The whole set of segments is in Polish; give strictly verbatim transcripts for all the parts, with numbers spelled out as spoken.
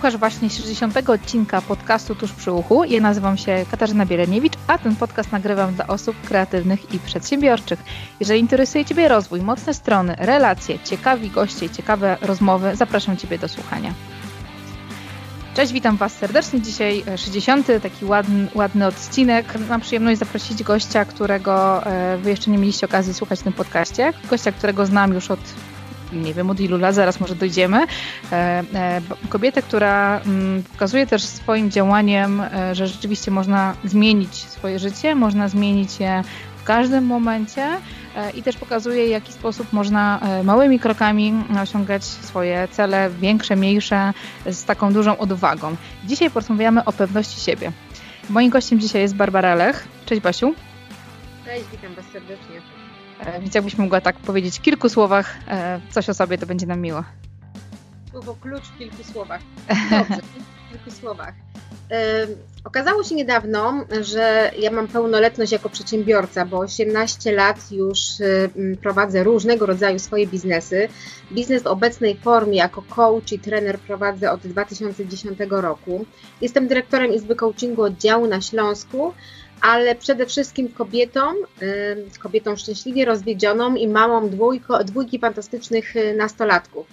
Słuchasz właśnie sześćdziesiątego odcinka podcastu Tuż przy Uchu. Ja nazywam się Katarzyna Bieleniewicz, a ten podcast nagrywam dla osób kreatywnych i przedsiębiorczych. Jeżeli interesuje Ciebie rozwój, mocne strony, relacje, ciekawi goście, ciekawe rozmowy, zapraszam Ciebie do słuchania. Cześć, witam Was serdecznie. Dzisiaj sześćdziesiąty, taki ładny, ładny odcinek. Mam przyjemność zaprosić gościa, którego Wy jeszcze nie mieliście okazji słuchać w tym podcaście. Gościa, którego znam już od, nie wiem od ilu lat, zaraz może dojdziemy. Kobietę, która pokazuje też swoim działaniem, że rzeczywiście można zmienić swoje życie, można zmienić je w każdym momencie i też pokazuje, w jaki sposób można małymi krokami osiągać swoje cele, większe, mniejsze, z taką dużą odwagą. Dzisiaj porozmawiamy o pewności siebie. Moim gościem dzisiaj jest Barbara Lech. Cześć Basiu. Cześć, witam Was serdecznie. Więc jakbyś mogła tak powiedzieć w kilku słowach coś o sobie, to będzie nam miło. Słowo klucz w kilku słowach. Dobrze, w kilku słowach. Okazało się niedawno, że ja mam pełnoletność jako przedsiębiorca, bo osiemnaście lat już prowadzę różnego rodzaju swoje biznesy. Biznes w obecnej formie jako coach i trener prowadzę od dwa tysiące dziesiątego roku. Jestem dyrektorem Izby Coachingu oddziału na Śląsku, ale przede wszystkim kobietą, kobietą szczęśliwie rozwiedzioną i mamą dwójko, dwójki fantastycznych nastolatków.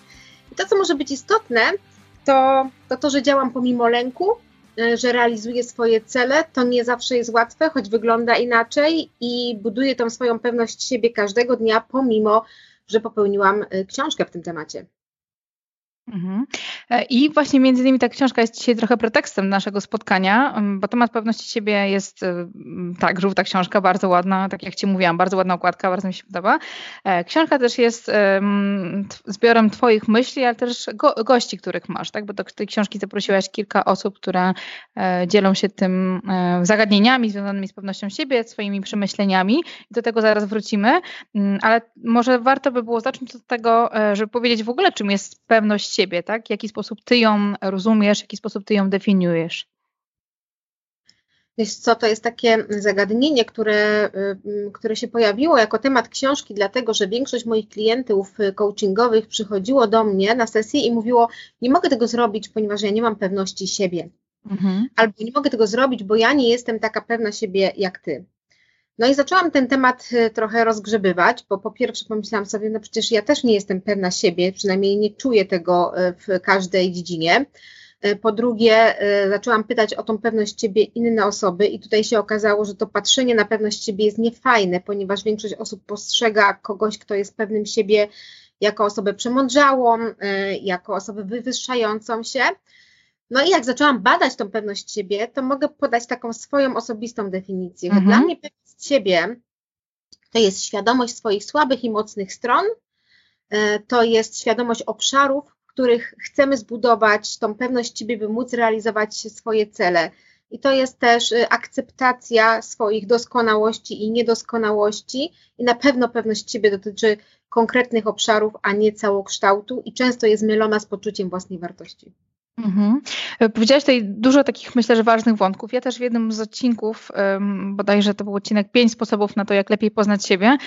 I to, co może być istotne, to, to to, że działam pomimo lęku, że realizuję swoje cele. To nie zawsze jest łatwe, choć wygląda inaczej, i buduję tą swoją pewność siebie każdego dnia, pomimo że popełniłam książkę w tym temacie. I właśnie między innymi ta książka jest dzisiaj trochę pretekstem naszego spotkania, bo temat pewności siebie jest, tak, żółta książka, bardzo ładna, tak jak Ci mówiłam, bardzo ładna okładka, bardzo mi się podoba. Książka też jest zbiorem Twoich myśli, ale też go, gości, których masz, tak? Bo do tej książki zaprosiłaś kilka osób, które dzielą się tym zagadnieniami związanymi z pewnością siebie, swoimi przemyśleniami, i do tego zaraz wrócimy, ale może warto by było zacząć od tego, żeby powiedzieć w ogóle, czym jest pewność siebie, tak? W jaki sposób Ty ją rozumiesz, w jaki sposób Ty ją definiujesz? Wiesz co, to jest takie zagadnienie, które, które się pojawiło jako temat książki, dlatego że większość moich klientów coachingowych przychodziło do mnie na sesję i mówiło: nie mogę tego zrobić, ponieważ ja nie mam pewności siebie. Mhm. Albo nie mogę tego zrobić, bo ja nie jestem taka pewna siebie jak Ty. No i zaczęłam ten temat trochę rozgrzebywać, bo po pierwsze pomyślałam sobie, no przecież ja też nie jestem pewna siebie, przynajmniej nie czuję tego w każdej dziedzinie. Po drugie, zaczęłam pytać o tą pewność siebie inne osoby i tutaj się okazało, że to patrzenie na pewność siebie jest niefajne, ponieważ większość osób postrzega kogoś, kto jest pewnym siebie, jako osobę przemądrzałą, jako osobę wywyższającą się. No i jak zaczęłam badać tą pewność siebie, to mogę podać taką swoją osobistą definicję. Mhm. Dla mnie pewność siebie to jest świadomość swoich słabych i mocnych stron, to jest świadomość obszarów, w których chcemy zbudować tą pewność siebie, by móc realizować swoje cele. I to jest też akceptacja swoich doskonałości i niedoskonałości, i na pewno pewność siebie dotyczy konkretnych obszarów, a nie całokształtu, i często jest mylona z poczuciem własnej wartości. Mhm. Powiedziałaś tutaj dużo takich, myślę, że ważnych wątków. Ja też w jednym z odcinków, bodajże to był odcinek pięć sposobów na to, jak lepiej poznać siebie,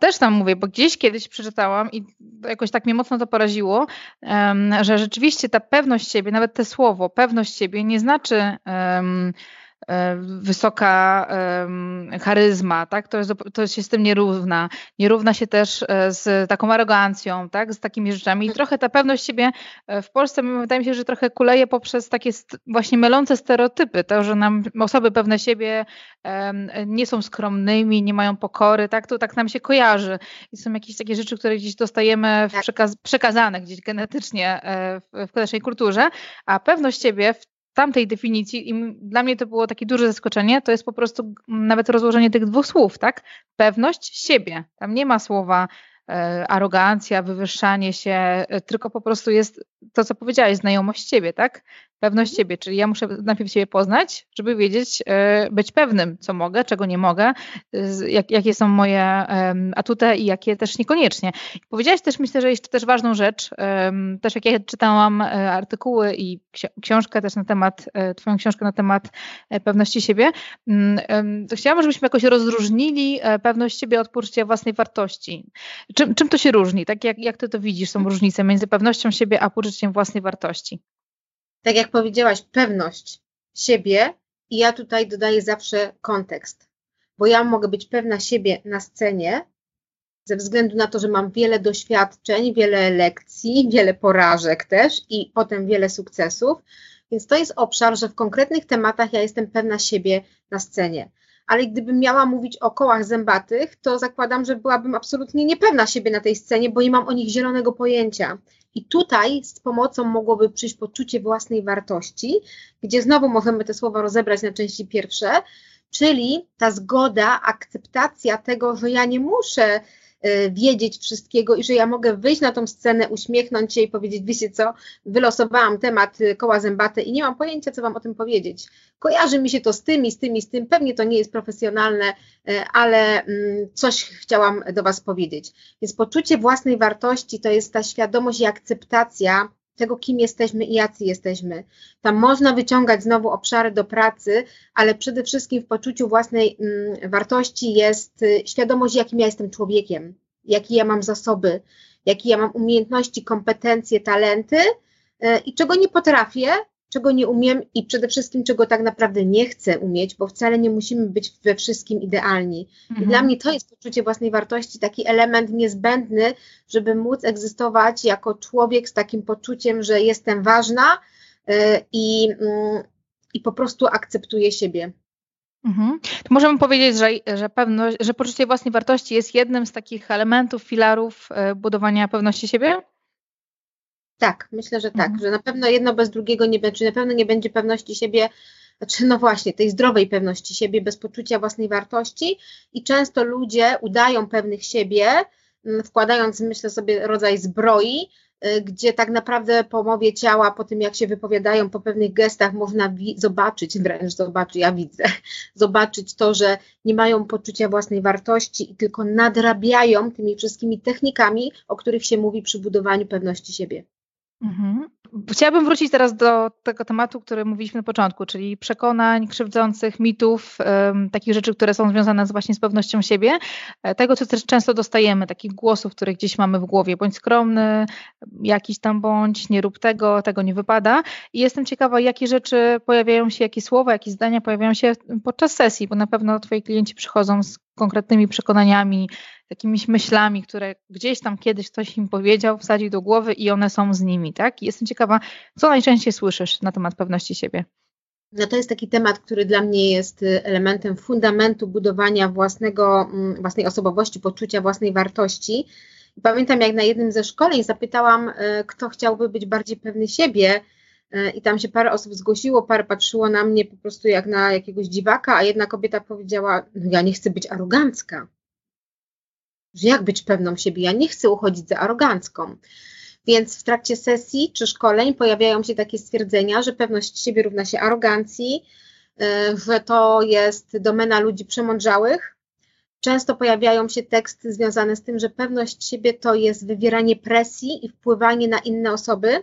też tam mówię, bo gdzieś kiedyś przeczytałam i jakoś tak mnie mocno to poraziło, że rzeczywiście ta pewność siebie, nawet to słowo pewność siebie nie znaczy wysoka charyzma, tak? To, jest, to się z tym nie równa. Nie równa się też z taką arogancją, tak? Z takimi rzeczami. I trochę ta pewność siebie w Polsce, wydaje mi się, że trochę kuleje poprzez takie właśnie mylące stereotypy. To, że nam osoby pewne siebie nie są skromnymi, nie mają pokory, tak? To tak nam się kojarzy. I są jakieś takie rzeczy, które gdzieś dostajemy w przekaz- przekazane gdzieś genetycznie w naszej kulturze. A pewność siebie w tamtej definicji, i dla mnie to było takie duże zaskoczenie, to jest po prostu nawet rozłożenie tych dwóch słów, tak? Pewność siebie. Tam nie ma słowa e, arogancja, wywyższanie się, e, tylko po prostu jest to, co powiedziałaś, znajomość siebie, tak? Pewność siebie, czyli ja muszę najpierw siebie poznać, żeby wiedzieć, e, być pewnym, co mogę, czego nie mogę, e, jak, jakie są moje e, atuty i jakie też niekoniecznie. Powiedziałaś też, myślę, że jeszcze też ważną rzecz, e, też jak ja czytałam e, artykuły i ksi- książkę też na temat, e, Twoją książkę na temat e, pewności siebie, e, to chciałam, żebyśmy jakoś rozróżnili e, pewność siebie od poczucia własnej wartości. Czym, czym to się różni? Tak jak, jak Ty to widzisz, są różnice między pewnością siebie a poczuciem własnej wartości? tak jak powiedziałaś, pewność siebie i ja tutaj dodaję zawsze kontekst, bo ja mogę być pewna siebie na scenie ze względu na to, że mam wiele doświadczeń, wiele lekcji, wiele porażek też i potem wiele sukcesów, więc to jest obszar, że w konkretnych tematach ja jestem pewna siebie na scenie. Ale gdybym miała mówić o kołach zębatych, to zakładam, że byłabym absolutnie niepewna siebie na tej scenie, bo nie mam o nich zielonego pojęcia. I tutaj z pomocą mogłoby przyjść poczucie własnej wartości, gdzie znowu możemy te słowa rozebrać na części pierwsze, czyli ta zgoda, akceptacja tego, że ja nie muszę y, wiedzieć wszystkiego i że ja mogę wyjść na tą scenę, uśmiechnąć się i powiedzieć, wiecie co, wylosowałam temat koła zębate i nie mam pojęcia, co wam o tym powiedzieć. Kojarzy mi się to z tym i z tym i z tym, pewnie to nie jest profesjonalne, y, ale y, coś chciałam do was powiedzieć. Więc poczucie własnej wartości to jest ta świadomość i akceptacja tego, kim jesteśmy i jacy jesteśmy. Tam można wyciągać znowu obszary do pracy, ale przede wszystkim w poczuciu własnej mm, wartości jest y, świadomość, jakim ja jestem człowiekiem, jakie ja mam zasoby, jakie ja mam umiejętności, kompetencje, talenty y, i czego nie potrafię, czego nie umiem i przede wszystkim, czego tak naprawdę nie chcę umieć, bo wcale nie musimy być we wszystkim idealni. Mhm. I dla mnie to jest poczucie własnej wartości, taki element niezbędny, żeby móc egzystować jako człowiek z takim poczuciem, że jestem ważna i, i po prostu akceptuję siebie. Mhm. To możemy powiedzieć, że, że, pewność, że poczucie własnej wartości jest jednym z takich elementów, filarów budowania pewności siebie? Tak, myślę, że tak, mhm. że na pewno jedno bez drugiego nie będzie, na pewno nie będzie pewności siebie, znaczy no właśnie, tej zdrowej pewności siebie, bez poczucia własnej wartości i często ludzie udają pewnych siebie, wkładając, myślę sobie, rodzaj zbroi, gdzie tak naprawdę po mowie ciała, po tym jak się wypowiadają, po pewnych gestach można wi- zobaczyć, wręcz zobaczyć, ja widzę, zobaczyć to, że nie mają poczucia własnej wartości i tylko nadrabiają tymi wszystkimi technikami, o których się mówi przy budowaniu pewności siebie. Mhm. Chciałabym wrócić teraz do tego tematu, który mówiliśmy na początku, czyli przekonań krzywdzących, mitów, um, takich rzeczy, które są związane z, właśnie z pewnością siebie, tego, co też często dostajemy, takich głosów, które gdzieś mamy w głowie, bądź skromny, jakiś tam bądź, nie rób tego, tego nie wypada. I jestem ciekawa, jakie rzeczy pojawiają się, jakie słowa, jakie zdania pojawiają się podczas sesji, bo na pewno twoi klienci przychodzą z konkretnymi przekonaniami, jakimiś myślami, które gdzieś tam kiedyś ktoś im powiedział, wsadził do głowy i one są z nimi, tak? I jestem ciekawa, co najczęściej słyszysz na temat pewności siebie? No to jest taki temat, który dla mnie jest elementem fundamentu budowania własnego, własnej osobowości, poczucia własnej wartości. I pamiętam, jak na jednym ze szkoleń zapytałam, kto chciałby być bardziej pewny siebie, i tam się parę osób zgłosiło, parę patrzyło na mnie po prostu jak na jakiegoś dziwaka, a jedna kobieta powiedziała, no ja nie chcę być arogancka. Że jak być pewną siebie? Ja nie chcę uchodzić za arogancką. Więc w trakcie sesji czy szkoleń pojawiają się takie stwierdzenia, że pewność siebie równa się arogancji, że to jest domena ludzi przemądrzałych. Często pojawiają się teksty związane z tym, że pewność siebie to jest wywieranie presji i wpływanie na inne osoby,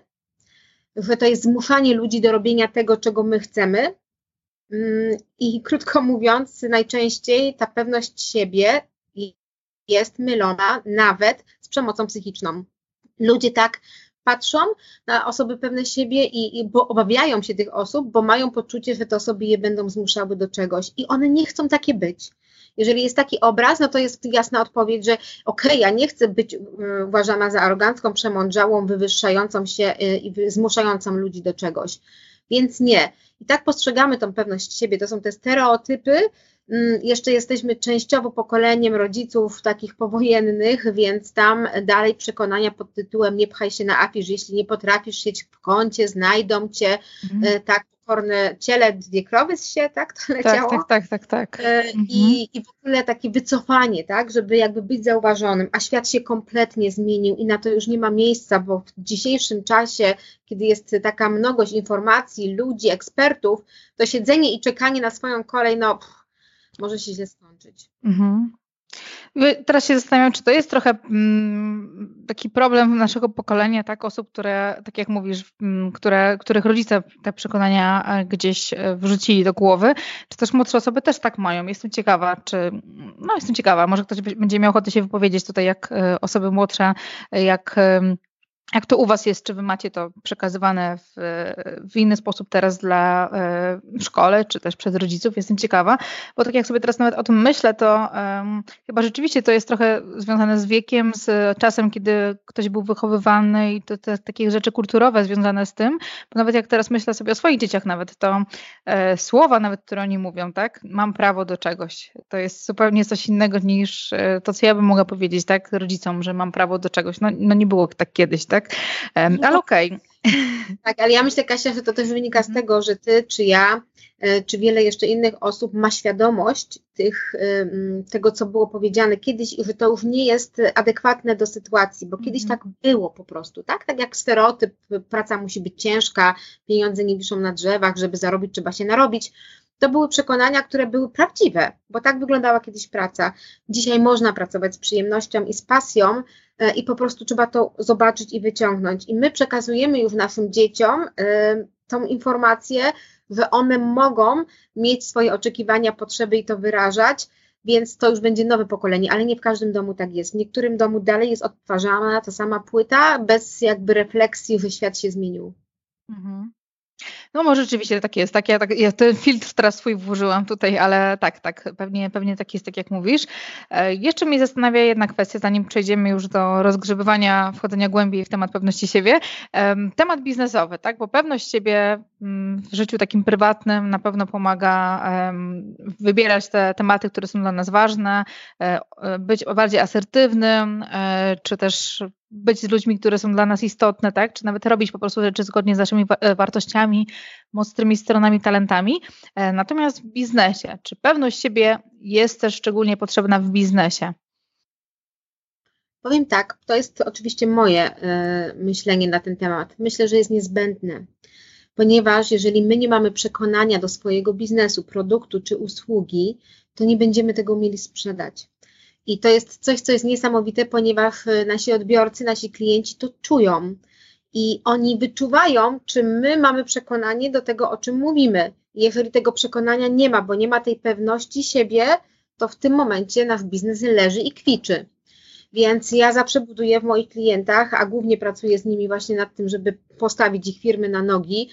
że to jest zmuszanie ludzi do robienia tego, czego my chcemy. I krótko mówiąc, najczęściej ta pewność siebie jest mylona nawet z przemocą psychiczną. Ludzie tak patrzą na osoby pewne siebie i, i bo obawiają się tych osób, bo mają poczucie, że te osoby je będą zmuszały do czegoś i one nie chcą takie być. Jeżeli jest taki obraz, no to jest jasna odpowiedź, że okej, okay, ja nie chcę być uważana za arogancką, przemądrzałą, wywyższającą się i zmuszającą ludzi do czegoś. Więc nie. I tak postrzegamy tą pewność siebie. To są te stereotypy. Jeszcze jesteśmy częściowo pokoleniem rodziców takich powojennych, więc tam dalej przekonania pod tytułem nie pchaj się na afisz, jeśli nie potrafisz siedzieć w kącie, znajdą cię, mhm. tak pokorne ciele, dwie krowy z się, tak to leciało? Tak, tak, tak, tak. tak. Mhm. I, I w ogóle takie wycofanie, tak, żeby jakby być zauważonym, a świat się kompletnie zmienił i na to już nie ma miejsca, bo w dzisiejszym czasie, kiedy jest taka mnogość informacji, ludzi, ekspertów, to siedzenie i czekanie na swoją kolej, no pff, może się źle skończyć. Mhm. Teraz się zastanawiam, czy to jest trochę mm, taki problem naszego pokolenia, tak, osób, które, tak jak mówisz, które, których rodzice te przekonania gdzieś wrzucili do głowy, czy też młodsze osoby też tak mają. Jestem ciekawa, czy, no jestem ciekawa, może ktoś będzie miał ochotę się wypowiedzieć tutaj, jak osoby młodsze, jak Jak to u was jest? Czy wy macie to przekazywane w, w inny sposób teraz dla y, szkole, czy też przez rodziców? Jestem ciekawa, bo tak jak sobie teraz nawet o tym myślę, to y, chyba rzeczywiście to jest trochę związane z wiekiem, z czasem, kiedy ktoś był wychowywany i to te, takie rzeczy kulturowe związane z tym, bo nawet jak teraz myślę sobie o swoich dzieciach nawet, to y, słowa nawet, które oni mówią, tak? Mam prawo do czegoś. To jest zupełnie coś innego niż y, to, co ja bym mogła powiedzieć, tak? Rodzicom, że mam prawo do czegoś. No, no nie było tak kiedyś, tak? Um, ale okej. Okay. Tak, ale ja myślę, Kasia, że to też wynika z tego, że ty, czy ja, czy wiele jeszcze innych osób ma świadomość tych, tego, co było powiedziane kiedyś i że to już nie jest adekwatne do sytuacji, bo kiedyś tak było po prostu, tak? Tak jak stereotyp, praca musi być ciężka, pieniądze nie wiszą na drzewach, żeby zarobić trzeba się narobić. To były przekonania, które były prawdziwe, bo tak wyglądała kiedyś praca. Dzisiaj można pracować z przyjemnością i z pasją i po prostu trzeba to zobaczyć i wyciągnąć. I my przekazujemy już naszym dzieciom tą informację, że one mogą mieć swoje oczekiwania, potrzeby i to wyrażać, więc to już będzie nowe pokolenie, ale nie w każdym domu tak jest. W niektórym domu dalej jest odtwarzana ta sama płyta, bez jakby refleksji, że świat się zmienił. Mhm. No może rzeczywiście tak jest, tak ja, tak, ja ten filtr teraz swój włożyłam tutaj, ale tak, tak, pewnie, pewnie tak jest, tak jak mówisz. E, jeszcze mnie zastanawia jedna kwestia, zanim przejdziemy już do rozgrzebywania, wchodzenia głębiej w temat pewności siebie. E, temat biznesowy, tak, bo pewność siebie m, w życiu takim prywatnym na pewno pomaga m, wybierać te tematy, które są dla nas ważne, e, być bardziej asertywnym, e, czy też być z ludźmi, które są dla nas istotne, tak? Czy nawet robić po prostu rzeczy zgodnie z naszymi wa- wartościami, mocnymi stronami, talentami. E, natomiast w biznesie, czy pewność siebie jest też szczególnie potrzebna w biznesie? Powiem tak, to jest oczywiście moje y, myślenie na ten temat. Myślę, że jest niezbędne, ponieważ jeżeli my nie mamy przekonania do swojego biznesu, produktu czy usługi, to nie będziemy tego umieli sprzedać. I to jest coś, co jest niesamowite, ponieważ nasi odbiorcy, nasi klienci to czują i oni wyczuwają, czy my mamy przekonanie do tego, o czym mówimy. Jeżeli tego przekonania nie ma, bo nie ma tej pewności siebie, to w tym momencie nasz biznes leży i kwiczy. Więc ja zawsze buduję w moich klientach, a głównie pracuję z nimi właśnie nad tym, żeby postawić ich firmy na nogi.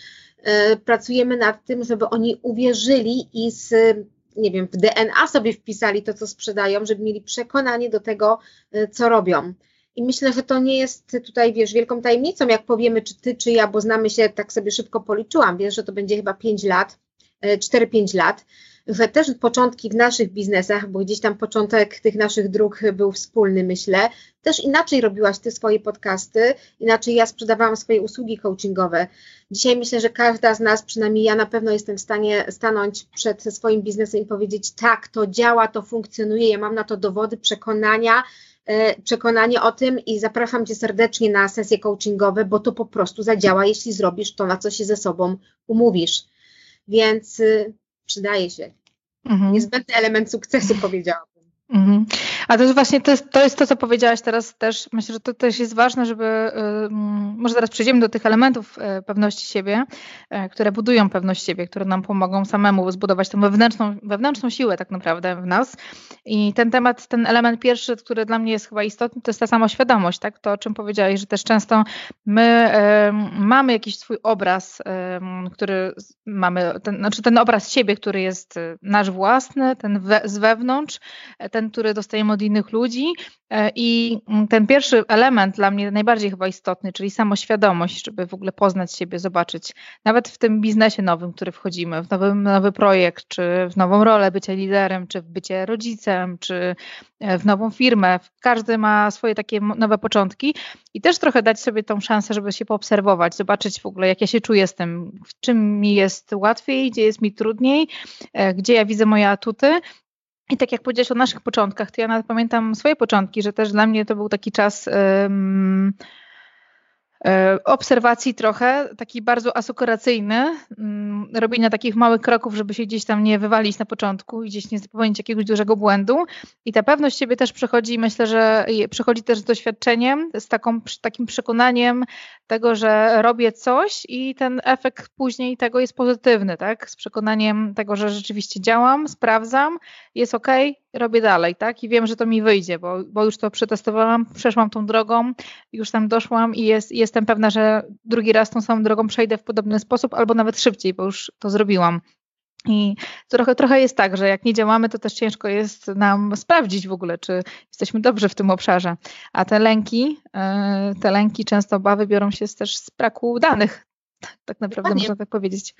Pracujemy nad tym, żeby oni uwierzyli i z... nie wiem, w D N A sobie wpisali to, co sprzedają, żeby mieli przekonanie do tego, co robią. I myślę, że to nie jest tutaj, wiesz, wielką tajemnicą, jak powiemy, czy ty, czy ja, bo znamy się, tak sobie szybko policzyłam, wiesz, że to będzie chyba pięć lat, cztery pięć lat, że też początki w naszych biznesach, bo gdzieś tam początek tych naszych dróg był wspólny, myślę, też inaczej robiłaś ty swoje podcasty, inaczej ja sprzedawałam swoje usługi coachingowe. Dzisiaj myślę, że każda z nas, przynajmniej ja na pewno jestem w stanie stanąć przed swoim biznesem i powiedzieć, tak, to działa, to funkcjonuje, ja mam na to dowody, przekonania, przekonanie o tym i zapraszam cię serdecznie na sesje coachingowe, bo to po prostu zadziała, jeśli zrobisz to, na co się ze sobą umówisz. Więc przydaje się. Mhm. Niezbędny element sukcesu, powiedziałabym. Mhm. A też właśnie to jest, to jest to, co powiedziałaś teraz też. Myślę, że to też jest ważne, żeby... Yy, może zaraz przejdziemy do tych elementów yy, pewności siebie, yy, które budują pewność siebie, które nam pomogą samemu zbudować tą wewnętrzną, wewnętrzną siłę tak naprawdę w nas. I ten temat, ten element pierwszy, który dla mnie jest chyba istotny, to jest ta samoświadomość, tak? To, o czym powiedziałaś, że też często my yy, mamy jakiś swój obraz, yy, który mamy... Ten, znaczy ten obraz siebie, który jest yy, nasz własny, ten we, z wewnątrz, yy, ten, który dostajemy od innych ludzi i ten pierwszy element dla mnie najbardziej chyba istotny, czyli samoświadomość, żeby w ogóle poznać siebie, zobaczyć. Nawet w tym biznesie nowym, w który wchodzimy, w nowy, nowy projekt, czy w nową rolę bycia liderem, czy w bycie rodzicem, czy w nową firmę. Każdy ma swoje takie nowe początki i też trochę dać sobie tą szansę, żeby się poobserwować, zobaczyć w ogóle, jak ja się czuję z tym, w czym mi jest łatwiej, gdzie jest mi trudniej, gdzie ja widzę moje atuty. I tak jak powiedziałaś o naszych początkach, to ja nawet pamiętam swoje początki, że też dla mnie to był taki czas um, obserwacji trochę, taki bardzo asekuracyjny, um, robienia takich małych kroków, żeby się gdzieś tam nie wywalić na początku i gdzieś nie popełnić jakiegoś dużego błędu. I ta pewność siebie też przychodzi, myślę, że przychodzi też z doświadczeniem, z taką, takim przekonaniem tego, że robię coś i ten efekt później tego jest pozytywny, tak? Z przekonaniem tego, że rzeczywiście działam, sprawdzam, jest okej, robię dalej, tak? I wiem, że to mi wyjdzie, bo, bo już to przetestowałam, przeszłam tą drogą, już tam doszłam i jest, jestem pewna, że drugi raz tą samą drogą przejdę w podobny sposób albo nawet szybciej, bo już to zrobiłam. I trochę, trochę jest tak, że jak nie działamy, to też ciężko jest nam sprawdzić w ogóle, czy jesteśmy dobrzy w tym obszarze. A te lęki, te lęki, często obawy biorą się też z braku danych. Tak, tak naprawdę Panie, można tak powiedzieć.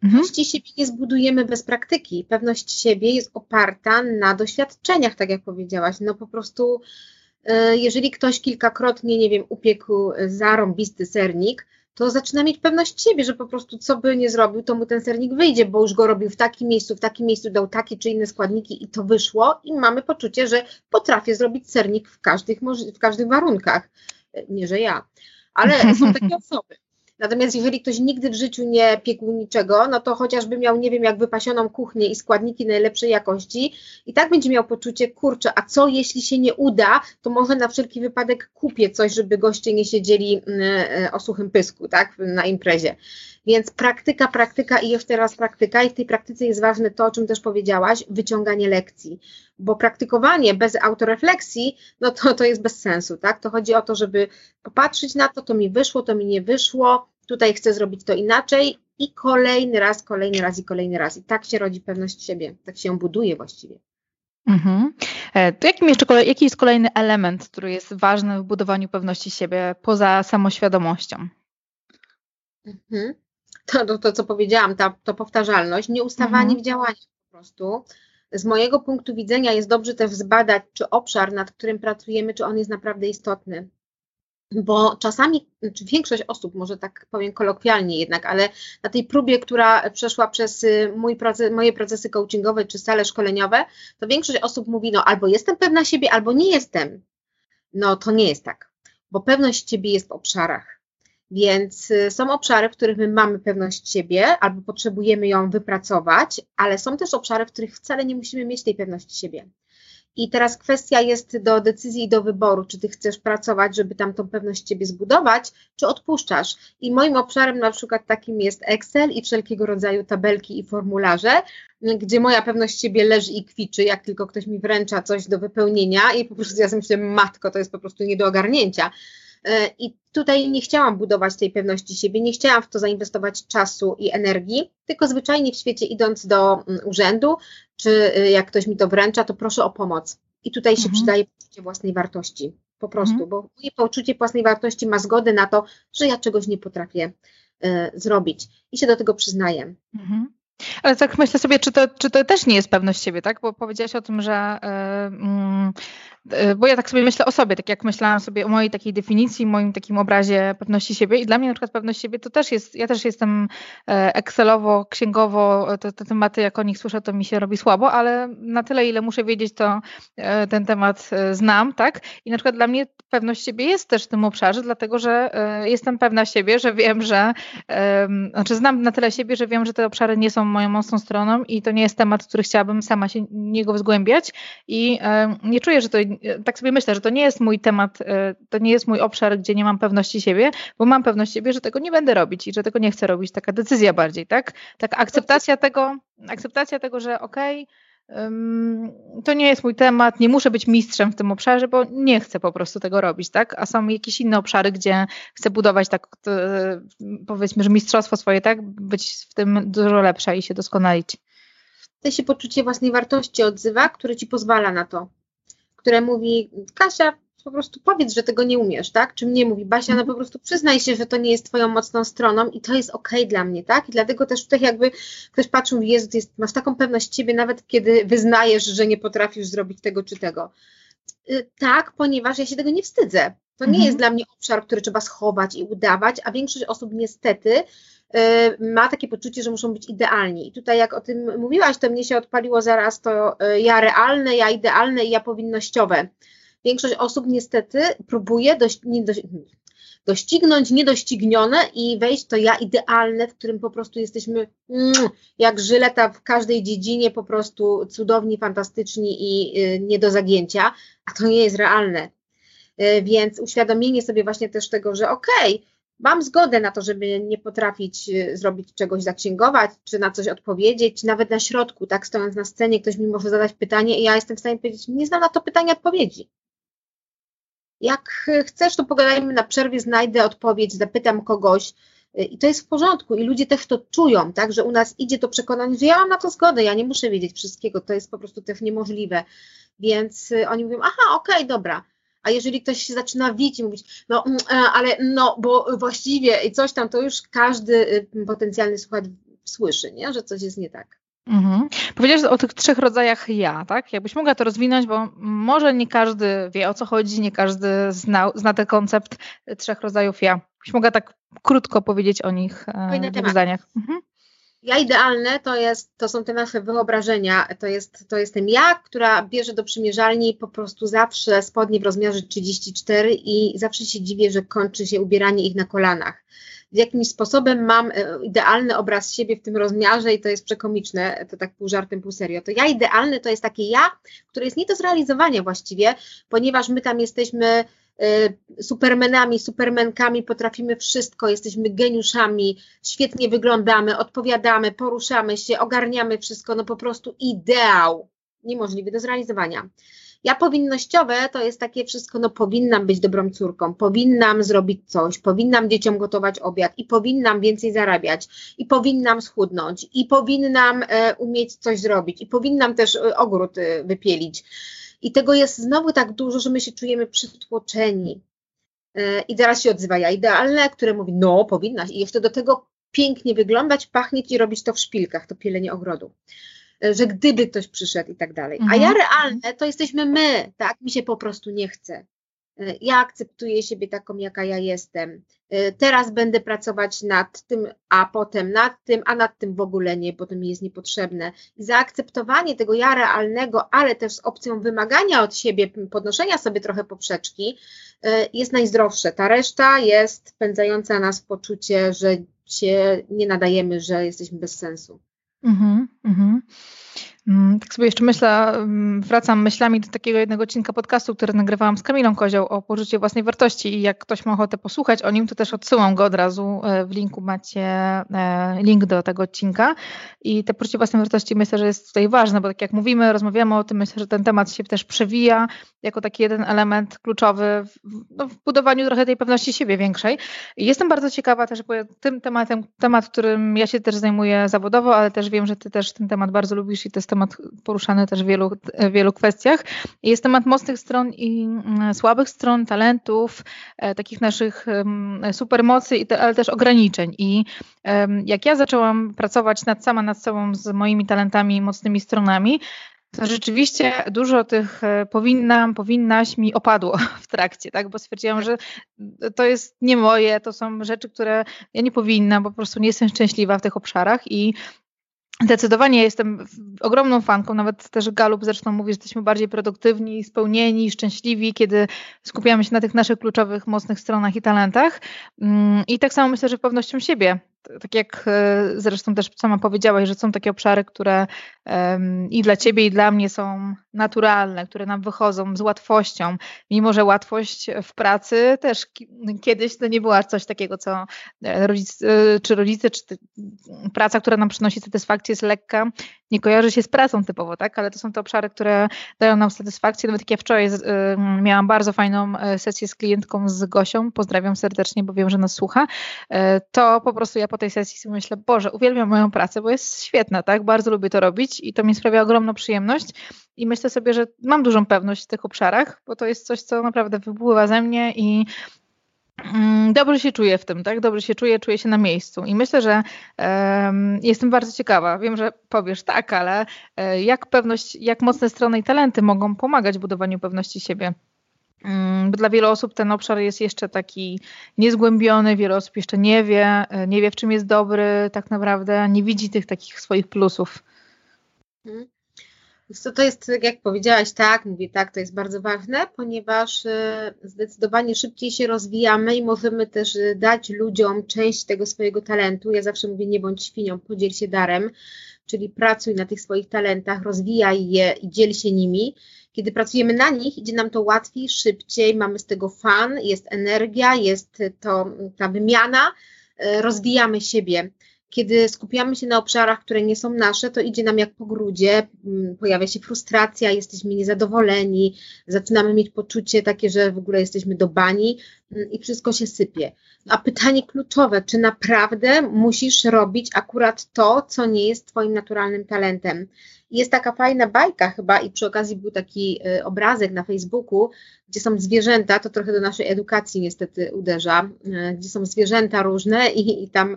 Pewność mhm. siebie nie zbudujemy bez praktyki. Pewność siebie jest oparta na doświadczeniach, tak jak powiedziałaś. No po prostu, jeżeli ktoś kilkakrotnie, nie wiem, upiekł zarąbisty sernik, to zaczyna mieć pewność siebie, że po prostu co by nie zrobił, to mu ten sernik wyjdzie, bo już go robił w takim miejscu, w takim miejscu dał takie czy inne składniki i to wyszło i mamy poczucie, że potrafię zrobić sernik w każdych, w każdych warunkach. Nie, że ja, ale są takie osoby. Natomiast jeżeli ktoś nigdy w życiu nie piekł niczego, no to chociażby miał, nie wiem, jak wypasioną kuchnię i składniki najlepszej jakości i tak będzie miał poczucie, kurczę, a co jeśli się nie uda, to może na wszelki wypadek kupię coś, żeby goście nie siedzieli o suchym pysku, tak, na imprezie. Więc praktyka, praktyka i jeszcze raz praktyka i w tej praktyce jest ważne to, o czym też powiedziałaś, wyciąganie lekcji, bo praktykowanie bez autorefleksji, no to, to jest bez sensu, tak, to chodzi o to, żeby popatrzeć na to, to mi wyszło, to mi nie wyszło, tutaj chcę zrobić to inaczej i kolejny raz, kolejny raz i kolejny raz. I tak się rodzi pewność siebie, tak się ją buduje właściwie. Mhm. To jakim jeszcze, jaki jest kolejny element, który jest ważny w budowaniu pewności siebie poza samoświadomością? Mhm. To, to, to, co powiedziałam, ta, to powtarzalność, nieustawanie mhm. w działaniu po prostu. Z mojego punktu widzenia jest dobrze też zbadać, czy obszar, nad którym pracujemy, czy on jest naprawdę istotny. Bo czasami, czy większość osób, może tak powiem kolokwialnie jednak, ale na tej próbie, która przeszła przez mój proces, moje procesy coachingowe czy sale szkoleniowe, to większość osób mówi, no albo jestem pewna siebie, albo nie jestem. No to nie jest tak, bo pewność siebie jest w obszarach. Więc są obszary, w których my mamy pewność siebie, albo potrzebujemy ją wypracować, ale są też obszary, w których wcale nie musimy mieć tej pewności siebie. I teraz kwestia jest do decyzji i do wyboru, czy ty chcesz pracować, żeby tam tą pewność siebie zbudować, czy odpuszczasz. I moim obszarem na przykład takim jest Excel i wszelkiego rodzaju tabelki i formularze, gdzie moja pewność siebie leży i kwiczy, jak tylko ktoś mi wręcza coś do wypełnienia i po prostu ja sobie myślę, matko, to jest po prostu nie do ogarnięcia. I tutaj nie chciałam budować tej pewności siebie, nie chciałam w to zainwestować czasu i energii, tylko zwyczajnie w świecie idąc do urzędu, czy jak ktoś mi to wręcza, to proszę o pomoc. I tutaj mhm. się przydaje poczucie własnej wartości, po prostu, mhm. bo moje poczucie własnej wartości ma zgodę na to, że ja czegoś nie potrafię y, zrobić i się do tego przyznaję. Mhm. Ale tak myślę sobie, czy to, czy to też nie jest pewność siebie, tak? Bo powiedziałaś o tym, że... Yy, yy, bo ja tak sobie myślę o sobie, tak jak myślałam sobie o mojej takiej definicji, moim takim obrazie pewności siebie i dla mnie na przykład pewność siebie to też jest, ja też jestem excelowo, księgowo, te, te tematy jak o nich słyszę, to mi się robi słabo, ale na tyle, ile muszę wiedzieć, to ten temat znam, tak? I na przykład dla mnie pewność siebie jest też w tym obszarze, dlatego, że jestem pewna siebie, że wiem, że... Yy, znaczy znam na tyle siebie, że wiem, że te obszary nie są moją mocną stroną i to nie jest temat, który chciałabym sama się niego zgłębiać i e, nie czuję, że to, e, tak sobie myślę, że to nie jest mój temat, e, to nie jest mój obszar, gdzie nie mam pewności siebie, bo mam pewność siebie, że tego nie będę robić i że tego nie chcę robić, taka decyzja bardziej, tak? Taka akceptacja tego, akceptacja tego, że okej, okay, um, to nie jest mój temat, nie muszę być mistrzem w tym obszarze, bo nie chcę po prostu tego robić, tak? A są jakieś inne obszary, gdzie chcę budować tak, to, powiedzmy, że mistrzostwo swoje, tak? Być w tym dużo lepsza i się doskonalić. To się poczucie własnej wartości odzywa, które ci pozwala na to, które mówi, Kasia, po prostu powiedz, że tego nie umiesz, tak? Czy mnie mówi, Basia, no po prostu przyznaj się, że to nie jest twoją mocną stroną i to jest okej dla mnie, tak? I dlatego też tutaj jakby ktoś patrzył, mówi, Jezu, ty jest, masz taką pewność siebie, nawet kiedy wyznajesz, że nie potrafisz zrobić tego czy tego. Yy, tak, ponieważ ja się tego nie wstydzę. To nie mhm. jest dla mnie obszar, który trzeba schować i udawać, a większość osób niestety ma takie poczucie, że muszą być idealni. I tutaj jak o tym mówiłaś, to mnie się odpaliło zaraz to ja realne, ja idealne i ja powinnościowe. Większość osób niestety próbuje dość, nie dość, doścignąć niedoścignione i wejść to ja idealne, w którym po prostu jesteśmy mm, jak żyleta w każdej dziedzinie, po prostu cudowni, fantastyczni i y, nie do zagięcia, a to nie jest realne. Y, więc uświadomienie sobie właśnie też tego, że okej, okay, mam zgodę na to, żeby nie potrafić zrobić czegoś, zaksięgować, czy na coś odpowiedzieć, nawet na środku, tak stojąc na scenie, ktoś mi może zadać pytanie i ja jestem w stanie powiedzieć, nie znam na to pytanie odpowiedzi. Jak chcesz, to pogadajmy na przerwie, znajdę odpowiedź, zapytam kogoś i to jest w porządku i ludzie też to czują, tak, że u nas idzie to przekonanie, że ja mam na to zgodę, ja nie muszę wiedzieć wszystkiego, to jest po prostu też niemożliwe, więc oni mówią, aha, okej, okay, dobra. A jeżeli ktoś się zaczyna wić i mówić, no ale no, bo właściwie i coś tam, to już każdy potencjalny słuchacz słyszy, nie? Że coś jest nie tak. Mhm. Powiedziałaś o tych trzech rodzajach ja, tak? Jakbyś mogła to rozwinąć, bo może nie każdy wie, o co chodzi, nie każdy zna, zna ten koncept trzech rodzajów ja. Byś mogła tak krótko powiedzieć o nich w zdaniach. Mhm. Ja idealne to, jest, to są te nasze wyobrażenia, to, jest, to jestem ja, która bierze do przymierzalni po prostu zawsze spodnie w rozmiarze trzydzieści cztery i zawsze się dziwię, że kończy się ubieranie ich na kolanach. Jakimś sposobem mam idealny obraz siebie w tym rozmiarze i to jest przekomiczne, to tak pół żartem, pół serio. To ja idealne to jest takie ja, które jest nie do zrealizowania właściwie, ponieważ my tam jesteśmy supermenami, supermenkami, potrafimy wszystko, jesteśmy geniuszami, świetnie wyglądamy, odpowiadamy, poruszamy się, ogarniamy wszystko, no po prostu ideał, niemożliwy do zrealizowania. Ja powinnościowe to jest takie wszystko, no powinnam być dobrą córką, powinnam zrobić coś, powinnam dzieciom gotować obiad i powinnam więcej zarabiać i powinnam schudnąć i powinnam e, umieć coś zrobić i powinnam też e, ogród e, wypielić. I tego jest znowu tak dużo, że my się czujemy przytłoczeni. E, I teraz się odzywa ja idealne, które mówi, no powinnaś i jeszcze do tego pięknie wyglądać, pachnieć i robić to w szpilkach, to pielenie ogrodu. Że gdyby ktoś przyszedł i tak dalej. A ja realne to jesteśmy my, tak? Mi się po prostu nie chce. Ja akceptuję siebie taką, jaka ja jestem. Teraz będę pracować nad tym, a potem nad tym, a nad tym w ogóle nie, bo to mi jest niepotrzebne. I zaakceptowanie tego ja realnego, ale też z opcją wymagania od siebie, podnoszenia sobie trochę poprzeczki, jest najzdrowsze. Ta reszta jest wpędzająca nas w poczucie, że się nie nadajemy, że jesteśmy bez sensu. Mhm, mhm. Tak sobie jeszcze myślę, wracam myślami do takiego jednego odcinka podcastu, który nagrywałam z Kamilą Kozioł o poczuciu własnej wartości i jak ktoś ma ochotę posłuchać o nim, to też odsyłam go od razu, w linku macie link do tego odcinka i to poczucie własnej wartości myślę, że jest tutaj ważne, bo tak jak mówimy, rozmawiamy o tym, myślę, że ten temat się też przewija jako taki jeden element kluczowy w, no, w budowaniu trochę tej pewności siebie większej. I jestem bardzo ciekawa też bo tym tematem, temat, którym ja się też zajmuję zawodowo, ale też wiem, że ty też ten temat bardzo lubisz i to jest temat poruszany też w wielu, w wielu kwestiach. Jest temat mocnych stron i słabych stron, talentów, takich naszych supermocy, ale też ograniczeń. I jak ja zaczęłam pracować nad, sama nad sobą z moimi talentami i mocnymi stronami, to rzeczywiście dużo tych powinnam, powinnaś mi opadło w trakcie, tak? Bo stwierdziłam, że to jest nie moje, to są rzeczy, które ja nie powinnam, bo po prostu nie jestem szczęśliwa w tych obszarach i zdecydowanie jestem ogromną fanką, nawet też Galup zresztą mówi, że jesteśmy bardziej produktywni, spełnieni, szczęśliwi, kiedy skupiamy się na tych naszych kluczowych, mocnych stronach i talentach. I tak samo myślę, że pewnością siebie. Tak jak zresztą też sama powiedziałaś, że są takie obszary, które i dla ciebie, i dla mnie są naturalne, które nam wychodzą z łatwością, mimo że łatwość w pracy też kiedyś to nie była coś takiego, co rodzice, czy rodzice, czy praca, która nam przynosi satysfakcję jest lekka, nie kojarzy się z pracą typowo, tak? Ale to są te obszary, które dają nam satysfakcję. Nawet jak ja wczoraj z, y, miałam bardzo fajną sesję z klientką, z Gosią, pozdrawiam serdecznie, bo wiem, że nas słucha, y, to po prostu ja po tej sesji sobie myślę, Boże, uwielbiam moją pracę, bo jest świetna, tak? Bardzo lubię to robić i to mi sprawia ogromną przyjemność i myślę sobie, że mam dużą pewność w tych obszarach, bo to jest coś, co naprawdę wypływa ze mnie i dobrze się czuję w tym, tak? Dobrze się czuję, czuję się na miejscu i myślę, że um, jestem bardzo ciekawa. Wiem, że powiesz tak, ale um, jak pewność, jak mocne strony i talenty mogą pomagać w budowaniu pewności siebie? Um, bo dla wielu osób ten obszar jest jeszcze taki niezgłębiony, wiele osób jeszcze nie wie, nie wie w czym jest dobry, tak naprawdę nie widzi tych takich swoich plusów. Hmm. To, to jest, jak powiedziałaś, tak, mówię tak, to jest bardzo ważne, ponieważ zdecydowanie szybciej się rozwijamy i możemy też dać ludziom część tego swojego talentu. Ja zawsze mówię, nie bądź świnią, podziel się darem, czyli pracuj na tych swoich talentach, rozwijaj je i dziel się nimi. Kiedy pracujemy na nich, idzie nam to łatwiej, szybciej, mamy z tego fan, jest energia, jest to ta wymiana, rozwijamy siebie. Kiedy skupiamy się na obszarach, które nie są nasze, to idzie nam jak po grudzie, pojawia się frustracja, jesteśmy niezadowoleni, zaczynamy mieć poczucie takie, że w ogóle jesteśmy do bani i wszystko się sypie. A pytanie kluczowe, czy naprawdę musisz robić akurat to, co nie jest twoim naturalnym talentem? Jest taka fajna bajka chyba i przy okazji był taki obrazek na Facebooku, gdzie są zwierzęta, to trochę do naszej edukacji niestety uderza, gdzie są zwierzęta różne i, i tam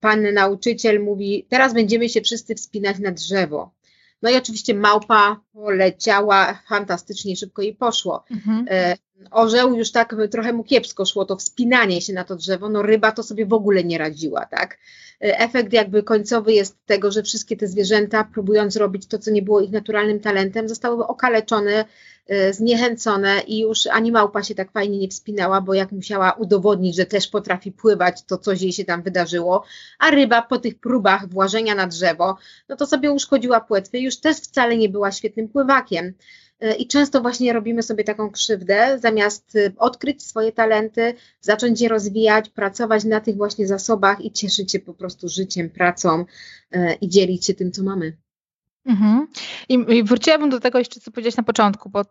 pan nauczyciel mówi, teraz będziemy się wszyscy wspinać na drzewo. No i oczywiście małpa poleciała, fantastycznie szybko jej poszło. Mhm. E, orzeł już tak trochę mu kiepsko szło, to wspinanie się na to drzewo, no ryba to sobie w ogóle nie radziła, tak? E, efekt jakby końcowy jest tego, że wszystkie te zwierzęta, próbując robić to, co nie było ich naturalnym talentem, zostały okaleczone, e, zniechęcone i już ani małpa się tak fajnie nie wspinała, bo jak musiała udowodnić, że też potrafi pływać, to coś jej się tam wydarzyło, a ryba po tych próbach włażenia na drzewo, no to sobie uszkodziła płetwy, już też wcale nie była świetnym pływakiem. I często właśnie robimy sobie taką krzywdę, zamiast odkryć swoje talenty, zacząć je rozwijać, pracować na tych właśnie zasobach i cieszyć się po prostu życiem, pracą i dzielić się tym, co mamy. Mhm. I wróciłabym do tego jeszcze, co powiedziałaś na początku, bo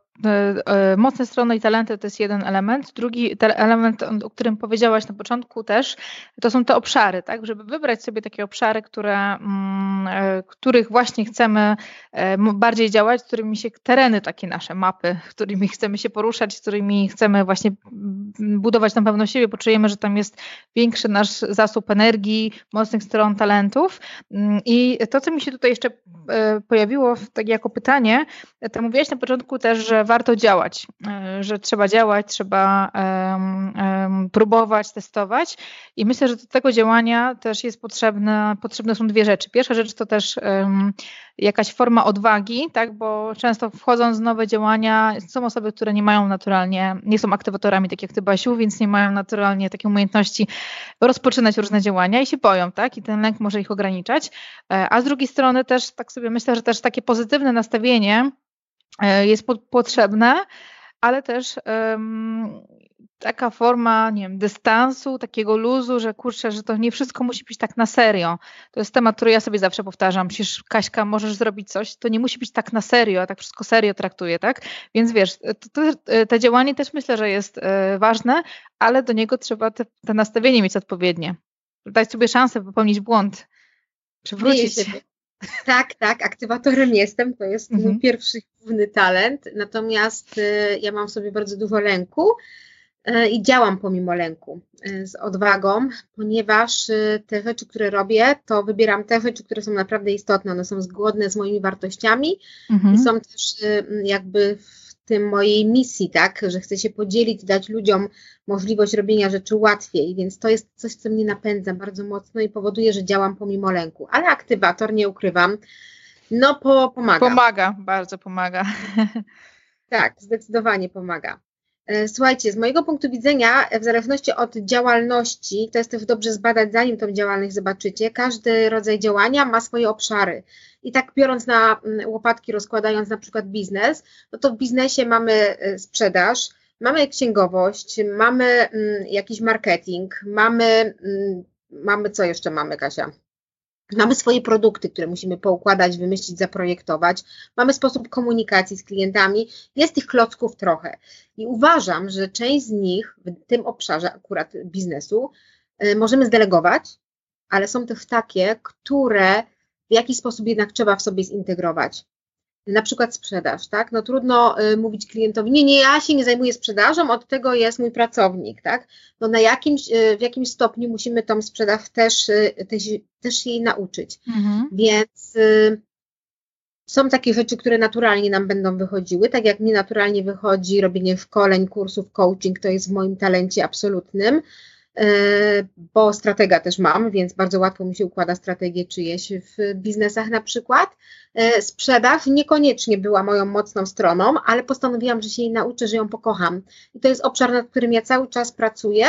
mocne strony i talenty to jest jeden element. Drugi element, o którym powiedziałaś na początku też, to są te obszary, tak, żeby wybrać sobie takie obszary, które, których właśnie chcemy bardziej działać, którymi się tereny takie nasze, mapy, którymi chcemy się poruszać, którymi chcemy właśnie budować tą pewność siebie, bo czujemy, że tam jest większy nasz zasób energii, mocnych stron, talentów. I to, co mi się tutaj jeszcze pojawiło tak jako pytanie, to mówiłaś na początku też, że warto działać, że trzeba działać, trzeba um, um, próbować, testować i myślę, że do tego działania też jest potrzebne, potrzebne są dwie rzeczy. Pierwsza rzecz to też um, jakaś forma odwagi, tak, bo często wchodząc w nowe działania są osoby, które nie mają naturalnie, nie są aktywatorami, tak jak ty, Basiu, więc nie mają naturalnie takiej umiejętności rozpoczynać różne działania i się boją, tak, i ten lęk może ich ograniczać, a z drugiej strony też tak sobie myślę, że też takie pozytywne nastawienie jest po- potrzebne, ale też um, taka forma, nie wiem, dystansu, takiego luzu, że kurczę, że to nie wszystko musi być tak na serio. To jest temat, który ja sobie zawsze powtarzam. Przecież Kaśka, możesz zrobić coś, to nie musi być tak na serio, a tak wszystko serio traktuję, tak? Więc wiesz, to, to, to działanie też myślę, że jest e, ważne, ale do niego trzeba te, te nastawienie mieć odpowiednie. Dać sobie szansę popełnić błąd, przywrócić się. Tak, tak, aktywatorem jestem, to jest mhm. mój pierwszy główny talent, natomiast y, ja mam sobie bardzo dużo lęku y, i działam pomimo lęku y, z odwagą, ponieważ y, te rzeczy, które robię, to wybieram te rzeczy, które są naprawdę istotne, one są zgodne z moimi wartościami mhm. i są też y, jakby w tym mojej misji, tak, że chcę się podzielić, dać ludziom możliwość robienia rzeczy łatwiej, więc to jest coś, co mnie napędza bardzo mocno i powoduje, że działam pomimo lęku, ale aktywator, nie ukrywam, no po, pomaga. Pomaga, bardzo pomaga. Tak, zdecydowanie pomaga. Słuchajcie, z mojego punktu widzenia, w zależności od działalności, to jest też dobrze zbadać, zanim tą działalność zobaczycie, każdy rodzaj działania ma swoje obszary. I tak biorąc na łopatki, rozkładając na przykład biznes, no to w biznesie mamy sprzedaż, mamy księgowość, mamy mm, jakiś marketing, mamy, mm, mamy co jeszcze mamy, Kasia? Mamy swoje produkty, które musimy poukładać, wymyślić, zaprojektować. Mamy sposób komunikacji z klientami. Jest tych klocków trochę. I uważam, że część z nich w tym obszarze akurat biznesu y, możemy zdelegować, ale są też takie, które w jakiś sposób jednak trzeba w sobie zintegrować. Na przykład sprzedaż, tak? No trudno y, mówić klientowi, nie, nie, ja się nie zajmuję sprzedażą, od tego jest mój pracownik, tak? No na jakimś, y, w jakimś stopniu musimy tą sprzedaż też, y, też, też jej nauczyć. Mhm. Więc y, są takie rzeczy, które naturalnie nam będą wychodziły, tak jak mi naturalnie wychodzi robienie szkoleń, kursów, coaching, to jest w moim talencie absolutnym, y, bo stratega też mam, więc bardzo łatwo mi się układa strategię czyjeś w biznesach na przykład. Sprzedaż niekoniecznie była moją mocną stroną, ale postanowiłam, że się jej nauczę, że ją pokocham. I to jest obszar, nad którym ja cały czas pracuję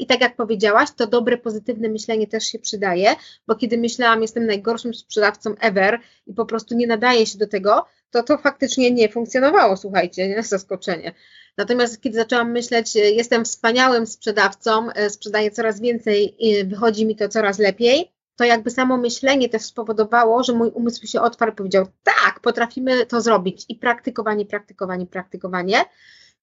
i tak jak powiedziałaś, to dobre, pozytywne myślenie też się przydaje, bo kiedy myślałam, jestem najgorszym sprzedawcą ever i po prostu nie nadaję się do tego, to to faktycznie nie funkcjonowało, słuchajcie, nie? Zaskoczenie. Natomiast kiedy zaczęłam myśleć, jestem wspaniałym sprzedawcą, sprzedaję coraz więcej i wychodzi mi to coraz lepiej, to jakby samo myślenie też spowodowało, że mój umysł się otwarł i powiedział, tak, potrafimy to zrobić i praktykowanie, praktykowanie, praktykowanie.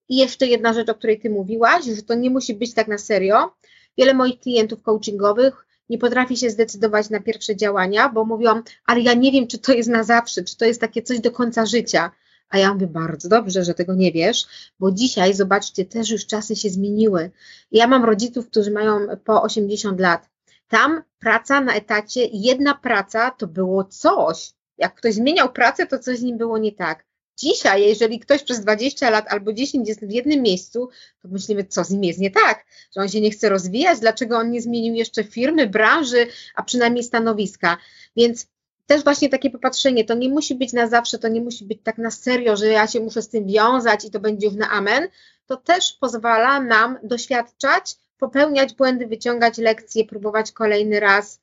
I jeszcze jedna rzecz, o której Ty mówiłaś, że to nie musi być tak na serio. Wiele moich klientów coachingowych nie potrafi się zdecydować na pierwsze działania, bo mówią, ale ja nie wiem, czy to jest na zawsze, czy to jest takie coś do końca życia. A ja mówię, bardzo dobrze, że tego nie wiesz, bo dzisiaj, zobaczcie, też już czasy się zmieniły. Ja mam rodziców, którzy mają po osiemdziesiąt lat. Tam praca na etacie, jedna praca to było coś. Jak ktoś zmieniał pracę, to coś z nim było nie tak. Dzisiaj, jeżeli ktoś przez dwadzieścia lat albo dziesięć jest w jednym miejscu, to myślimy, co z nim jest nie tak, że on się nie chce rozwijać, dlaczego on nie zmienił jeszcze firmy, branży, a przynajmniej stanowiska. Więc też właśnie takie popatrzenie, to nie musi być na zawsze, to nie musi być tak na serio, że ja się muszę z tym wiązać i to będzie już na amen, to też pozwala nam doświadczać, popełniać błędy, wyciągać lekcje, próbować kolejny raz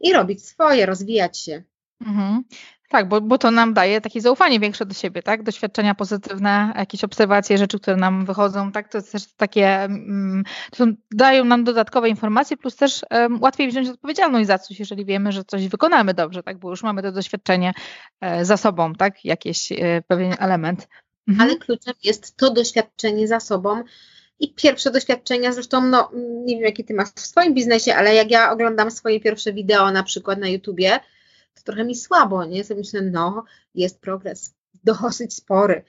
i robić swoje, rozwijać się. Mhm. Tak, bo, bo to nam daje takie zaufanie większe do siebie, tak? Doświadczenia pozytywne, jakieś obserwacje, rzeczy, które nam wychodzą, tak? To jest też takie, to są, dają nam dodatkowe informacje, plus też um, łatwiej wziąć odpowiedzialność za coś, jeżeli wiemy, że coś wykonamy dobrze, tak? Bo już mamy to doświadczenie e, za sobą, tak? Jakiś e, pewien element. Mhm. Ale kluczem jest to doświadczenie za sobą. I pierwsze doświadczenia, zresztą no, nie wiem, jakie ty masz w swoim biznesie, ale jak ja oglądam swoje pierwsze wideo na przykład na YouTubie, to trochę mi słabo, nie? Sobie myślę, no, jest progres, dosyć spory.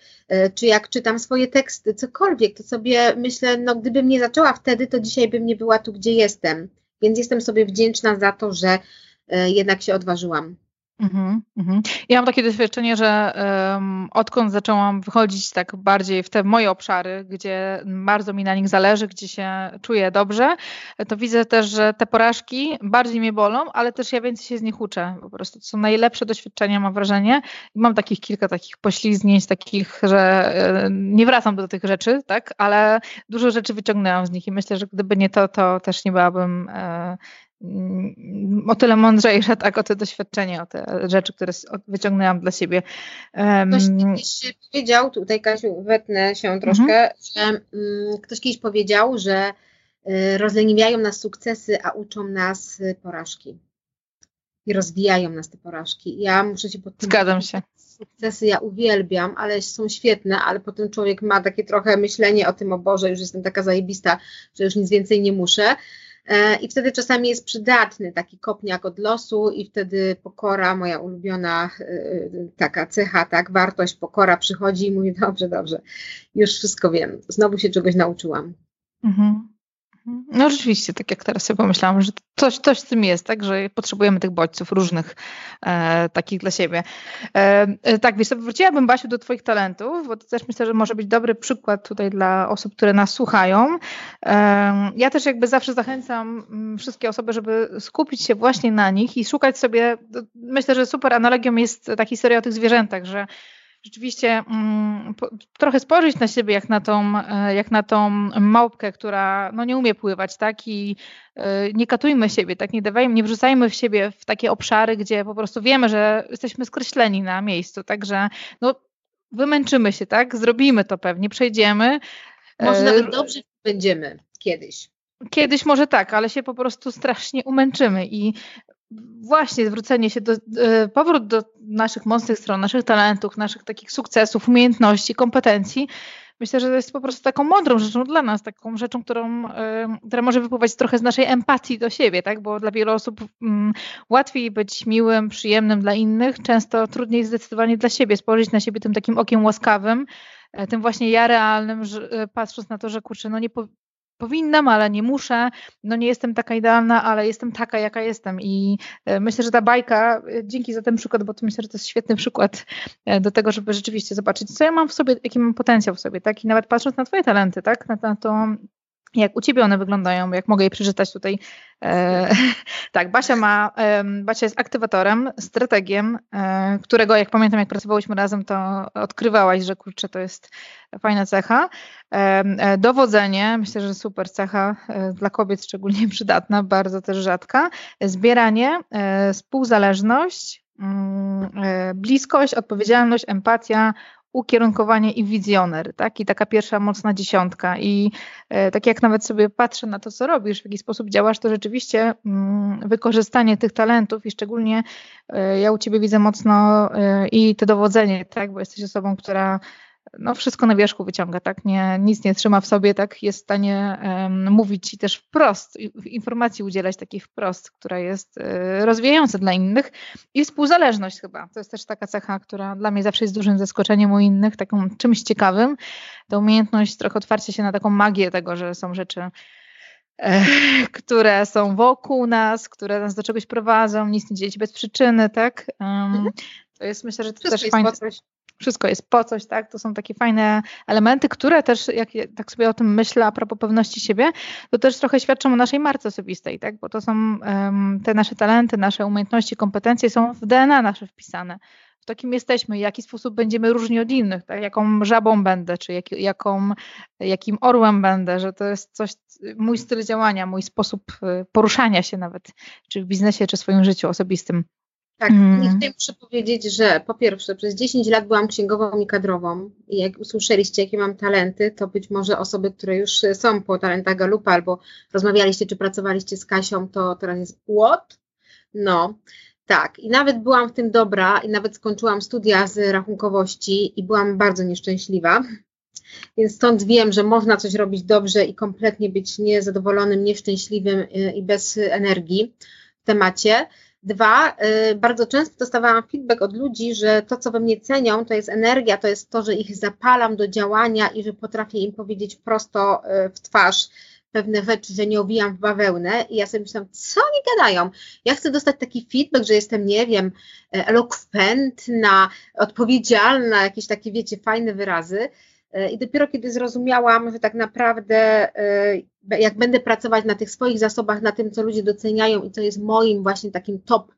Czy jak czytam swoje teksty, cokolwiek, to sobie myślę, no, gdybym nie zaczęła wtedy, to dzisiaj bym nie była tu, gdzie jestem. Więc jestem sobie wdzięczna za to, że jednak się odważyłam. Mm-hmm, mm-hmm. Ja mam takie doświadczenie, że um, odkąd zaczęłam wychodzić tak bardziej w te moje obszary, gdzie bardzo mi na nich zależy, gdzie się czuję dobrze, to widzę też, że te porażki bardziej mnie bolą, ale też ja więcej się z nich uczę. Po prostu to są najlepsze doświadczenia, mam wrażenie. I mam takich kilka takich poślizgnięć, takich, że e, nie wracam do tych rzeczy, tak, ale dużo rzeczy wyciągnęłam z nich i myślę, że gdyby nie to, to też nie byłabym... E, o tyle mądrzejsza, tak, o te doświadczenie, o te rzeczy, które wyciągnęłam dla siebie. Um... Ktoś kiedyś powiedział, tutaj Kasiu, wetnę się troszkę, mm-hmm. że um, ktoś kiedyś powiedział, że y, rozleniwiają nas sukcesy, a uczą nas porażki. I rozwijają nas te porażki. Ja muszę się pod tym... Zgadzam się. Sukcesy ja uwielbiam, ale są świetne, ale potem człowiek ma takie trochę myślenie o tym, o Boże, już jestem taka zajebista, że już nic więcej nie muszę. I wtedy czasami jest przydatny taki kopniak od losu i wtedy pokora, moja ulubiona taka cecha, tak, wartość, pokora przychodzi i mówi, dobrze, dobrze, już wszystko wiem, znowu się czegoś nauczyłam. Mhm. No rzeczywiście, tak jak teraz sobie pomyślałam, że coś, coś z tym jest, tak, że potrzebujemy tych bodźców różnych, e, takich dla siebie. E, tak, więc wróciłabym, Basiu, do Twoich talentów, bo to też myślę, że może być dobry przykład tutaj dla osób, które nas słuchają. E, ja też jakby zawsze zachęcam wszystkie osoby, żeby skupić się właśnie na nich i szukać sobie, myślę, że super analogią jest ta historia o tych zwierzętach, że rzeczywiście mm, po, trochę spojrzeć na siebie jak na tą, jak na tą małpkę, która no, nie umie pływać, tak? I y, nie katujmy siebie, tak? Nie dawajmy, nie wrzucajmy w siebie w takie obszary, gdzie po prostu wiemy, że jesteśmy skreśleni na miejscu, także no, wymęczymy się, tak? Zrobimy to pewnie, przejdziemy. Może nawet dobrze będziemy kiedyś. Kiedyś może tak, ale się po prostu strasznie umęczymy i właśnie zwrócenie się do, powrót do naszych mocnych stron, naszych talentów, naszych takich sukcesów, umiejętności, kompetencji. Myślę, że to jest po prostu taką mądrą rzeczą dla nas, taką rzeczą, którą, która może wypływać trochę z naszej empatii do siebie, tak? Bo dla wielu osób mm, łatwiej być miłym, przyjemnym dla innych, często trudniej zdecydowanie dla siebie, spojrzeć na siebie tym takim okiem łaskawym, tym właśnie ja realnym, że, patrząc na to, że kurczę, no nie po, powinnam, ale nie muszę, no nie jestem taka idealna, ale jestem taka, jaka jestem i myślę, że ta bajka, dzięki za ten przykład, bo to myślę, że to jest świetny przykład do tego, żeby rzeczywiście zobaczyć, co ja mam w sobie, jaki mam potencjał w sobie, tak, i nawet patrząc na Twoje talenty, tak, na, na to, jak u Ciebie one wyglądają, jak mogę je przeczytać tutaj. E, tak, Basia ma, e, Basia jest aktywatorem, strategiem, e, którego, jak pamiętam, jak pracowałyśmy razem, to odkrywałaś, że kurczę, to jest fajna cecha. E, e, dowodzenie, myślę, że super cecha, e, dla kobiet szczególnie przydatna, bardzo też rzadka. Zbieranie, e, współzależność, bliskość, odpowiedzialność, empatia, ukierunkowanie i wizjoner, tak? I taka pierwsza mocna dziesiątka. I e, tak jak nawet sobie patrzę na to, co robisz, w jaki sposób działasz, to rzeczywiście mm, wykorzystanie tych talentów i szczególnie e, ja u Ciebie widzę mocno e, i to dowodzenie, tak? Bo jesteś osobą, która no, wszystko na wierzchu wyciąga, tak? Nie, nic nie trzyma w sobie, tak? Jest w stanie e, mówić i też wprost, i, informacji udzielać takich wprost, która jest e, rozwijająca dla innych. I współzależność chyba. To jest też taka cecha, która dla mnie zawsze jest dużym zaskoczeniem u innych, taką czymś ciekawym. Ta umiejętność trochę otwarcia się na taką magię tego, że są rzeczy, e, które są wokół nas, które nas do czegoś prowadzą, nic nie dzieje się bez przyczyny, tak? Um, to jest, myślę, że to Wszystko też fajne. Wszystko jest po coś, tak? To są takie fajne elementy, które też, jak ja tak sobie o tym myślę a propos pewności siebie, to też trochę świadczą o naszej marce osobistej, tak? Bo to są um, te nasze talenty, nasze umiejętności, kompetencje są w D N A nasze wpisane. W to, kim jesteśmy, w jaki sposób będziemy różni od innych, tak? Jaką żabą będę, czy jak, jaką, jakim orłem będę, że to jest coś, mój styl działania, mój sposób poruszania się nawet, czy w biznesie, czy w swoim życiu osobistym. Tak, i tutaj muszę powiedzieć, że po pierwsze przez dziesięć lat byłam księgową i kadrową i jak usłyszeliście, jakie mam talenty, to być może osoby, które już są po talentach Galupa albo rozmawialiście czy pracowaliście z Kasią, to teraz jest what? No, tak. I nawet byłam w tym dobra i nawet skończyłam studia z rachunkowości i byłam bardzo nieszczęśliwa, więc stąd wiem, że można coś robić dobrze i kompletnie być niezadowolonym, nieszczęśliwym i bez energii w temacie. Dwa, y, bardzo często dostawałam feedback od ludzi, że to, co we mnie cenią, to jest energia, to jest to, że ich zapalam do działania i że potrafię im powiedzieć prosto y, w twarz pewne rzeczy, że nie owijam w bawełnę. I ja sobie myślałam, co oni gadają? Ja chcę dostać taki feedback, że jestem, nie wiem, elokwentna, odpowiedzialna, jakieś takie, wiecie, fajne wyrazy. I dopiero kiedy zrozumiałam, że tak naprawdę jak będę pracować na tych swoich zasobach, na tym, co ludzie doceniają i co jest moim właśnie takim top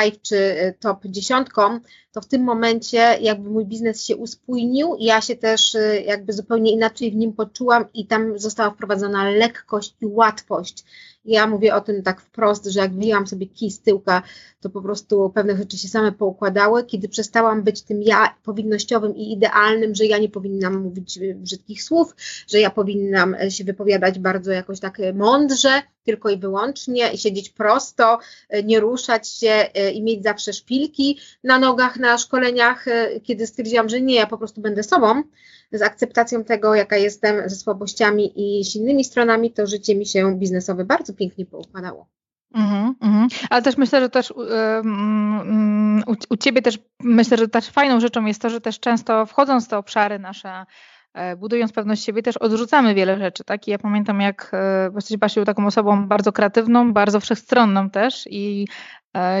pięć czy top dziesiątką, to w tym momencie jakby mój biznes się uspójnił i ja się też jakby zupełnie inaczej w nim poczułam i tam została wprowadzona lekkość i łatwość. Ja mówię o tym tak wprost, że jak wyjęłam sobie kij z tyłka, to po prostu pewne rzeczy się same poukładały, kiedy przestałam być tym ja powinnościowym i idealnym, że ja nie powinnam mówić brzydkich słów, że ja powinnam się wypowiadać bardzo jakoś tak mądrze, tylko i wyłącznie, siedzieć prosto, nie ruszać się i mieć zawsze szpilki na nogach, na szkoleniach, kiedy stwierdziłam, że nie, ja po prostu będę sobą, z akceptacją tego, jaka jestem, ze słabościami i silnymi stronami, to życie mi się biznesowe bardzo pięknie poukładało. Mm-hmm, mm-hmm. Ale też myślę, że też um, u, u Ciebie też myślę, że też fajną rzeczą jest to, że też często wchodząc w te obszary nasze, budując pewność siebie, też odrzucamy wiele rzeczy, tak? I ja pamiętam, jak jesteś, Basiu, taką osobą bardzo kreatywną, bardzo wszechstronną też i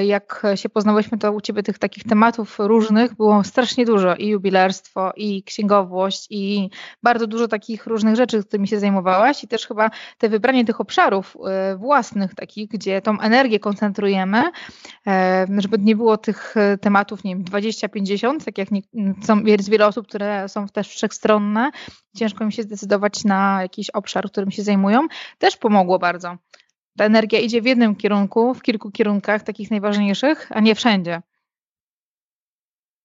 jak się poznałyśmy, to u Ciebie tych takich tematów różnych było strasznie dużo i jubilerstwo, i księgowość, i bardzo dużo takich różnych rzeczy, którymi się zajmowałaś i też chyba te wybranie tych obszarów własnych takich, gdzie tą energię koncentrujemy, żeby nie było tych tematów, nie wiem, dwadzieścia pięćdziesiąt, tak jak nie, są, jest wiele osób, które są też wszechstronne, ciężko im się zdecydować na jakiś obszar, którym się zajmują, też pomogło bardzo. Ta energia idzie w jednym kierunku, w kilku kierunkach, takich najważniejszych, a nie wszędzie.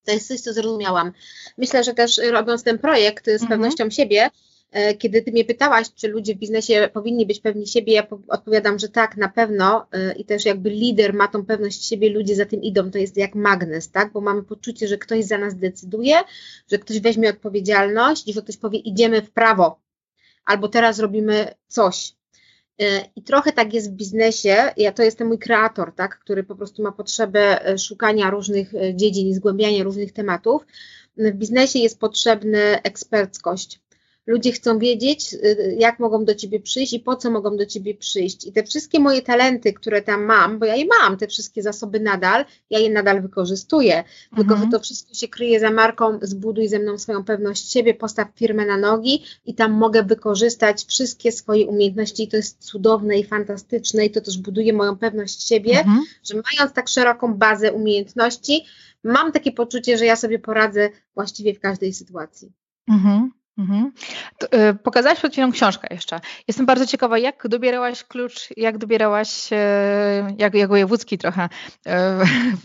To jest coś, co zrozumiałam. Myślę, że też robiąc ten projekt z pewnością mm-hmm. siebie, kiedy Ty mnie pytałaś, czy ludzie w biznesie powinni być pewni siebie, ja odpowiadam, że tak, na pewno i też jakby lider ma tą pewność siebie, ludzie za tym idą, to jest jak magnes, tak? Bo mamy poczucie, że ktoś za nas decyduje, że ktoś weźmie odpowiedzialność i że ktoś powie, idziemy w prawo albo teraz robimy coś. I trochę tak jest w biznesie, ja to jestem mój kreator, tak, który po prostu ma potrzebę szukania różnych dziedzin i zgłębiania różnych tematów. W biznesie jest potrzebna eksperckość. Ludzie chcą wiedzieć, jak mogą do Ciebie przyjść i po co mogą do Ciebie przyjść. I te wszystkie moje talenty, które tam mam, bo ja je mam, te wszystkie zasoby nadal, ja je nadal wykorzystuję, mhm. tylko że to wszystko się kryje za marką, zbuduj ze mną swoją pewność siebie, postaw firmę na nogi i tam mogę wykorzystać wszystkie swoje umiejętności i to jest cudowne i fantastyczne i to też buduje moją pewność siebie, mhm. że mając tak szeroką bazę umiejętności, mam takie poczucie, że ja sobie poradzę właściwie w każdej sytuacji. Mhm. Mhm. To, y, pokazałaś przed chwilą książkę jeszcze. Jestem bardzo ciekawa, jak dobierałaś klucz, jak dobierałaś, y, jak, jak Wojewódzki trochę,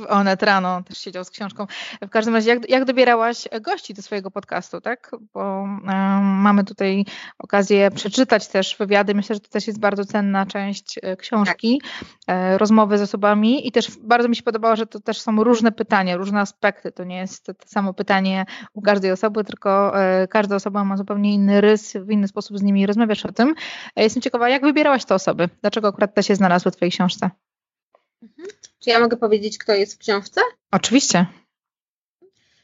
y, Onet rano też siedział z książką. W każdym razie, jak, jak dobierałaś gości do swojego podcastu, tak? Bo y, mamy tutaj okazję przeczytać też wywiady. Myślę, że to też jest bardzo cenna część książki, tak. y, rozmowy z osobami i też bardzo mi się podobało, że to też są różne pytania, różne aspekty. To nie jest to samo pytanie u każdej osoby, tylko y, każda osoba ma zupełnie inny rys, w inny sposób z nimi rozmawiasz o tym. Jestem ciekawa, jak wybierałaś te osoby? Dlaczego akurat te się znalazły w twojej książce? Mhm. Czy ja mogę powiedzieć, kto jest w książce? Oczywiście.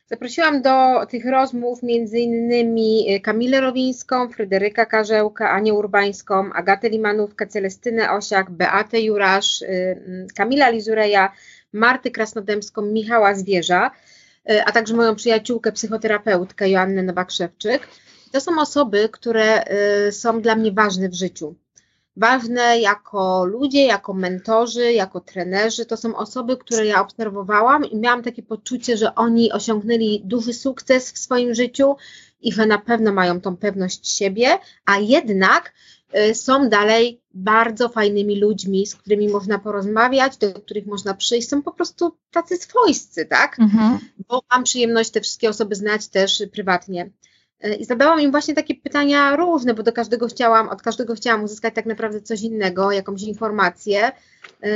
Zaprosiłam do tych rozmów między innymi Kamilę Rowińską, Fryderyka Karzełka, Anię Urbańską, Agatę Limanówkę, Celestynę Osiak, Beatę Jurasz, Kamila Lizureja, Martę Krasnodębską, Michała Zwierza, a także moją przyjaciółkę, psychoterapeutkę Joannę Nowak-Szewczyk. To są osoby, które y, są dla mnie ważne w życiu. Ważne jako ludzie, jako mentorzy, jako trenerzy. To są osoby, które ja obserwowałam i miałam takie poczucie, że oni osiągnęli duży sukces w swoim życiu i że na pewno mają tą pewność siebie, a jednak y, są dalej bardzo fajnymi ludźmi, z którymi można porozmawiać, do których można przyjść. Są po prostu tacy swojscy, tak? Mhm. Bo mam przyjemność te wszystkie osoby znać też prywatnie. I zadałam im właśnie takie pytania różne, bo do każdego chciałam, od każdego chciałam uzyskać tak naprawdę coś innego, jakąś informację,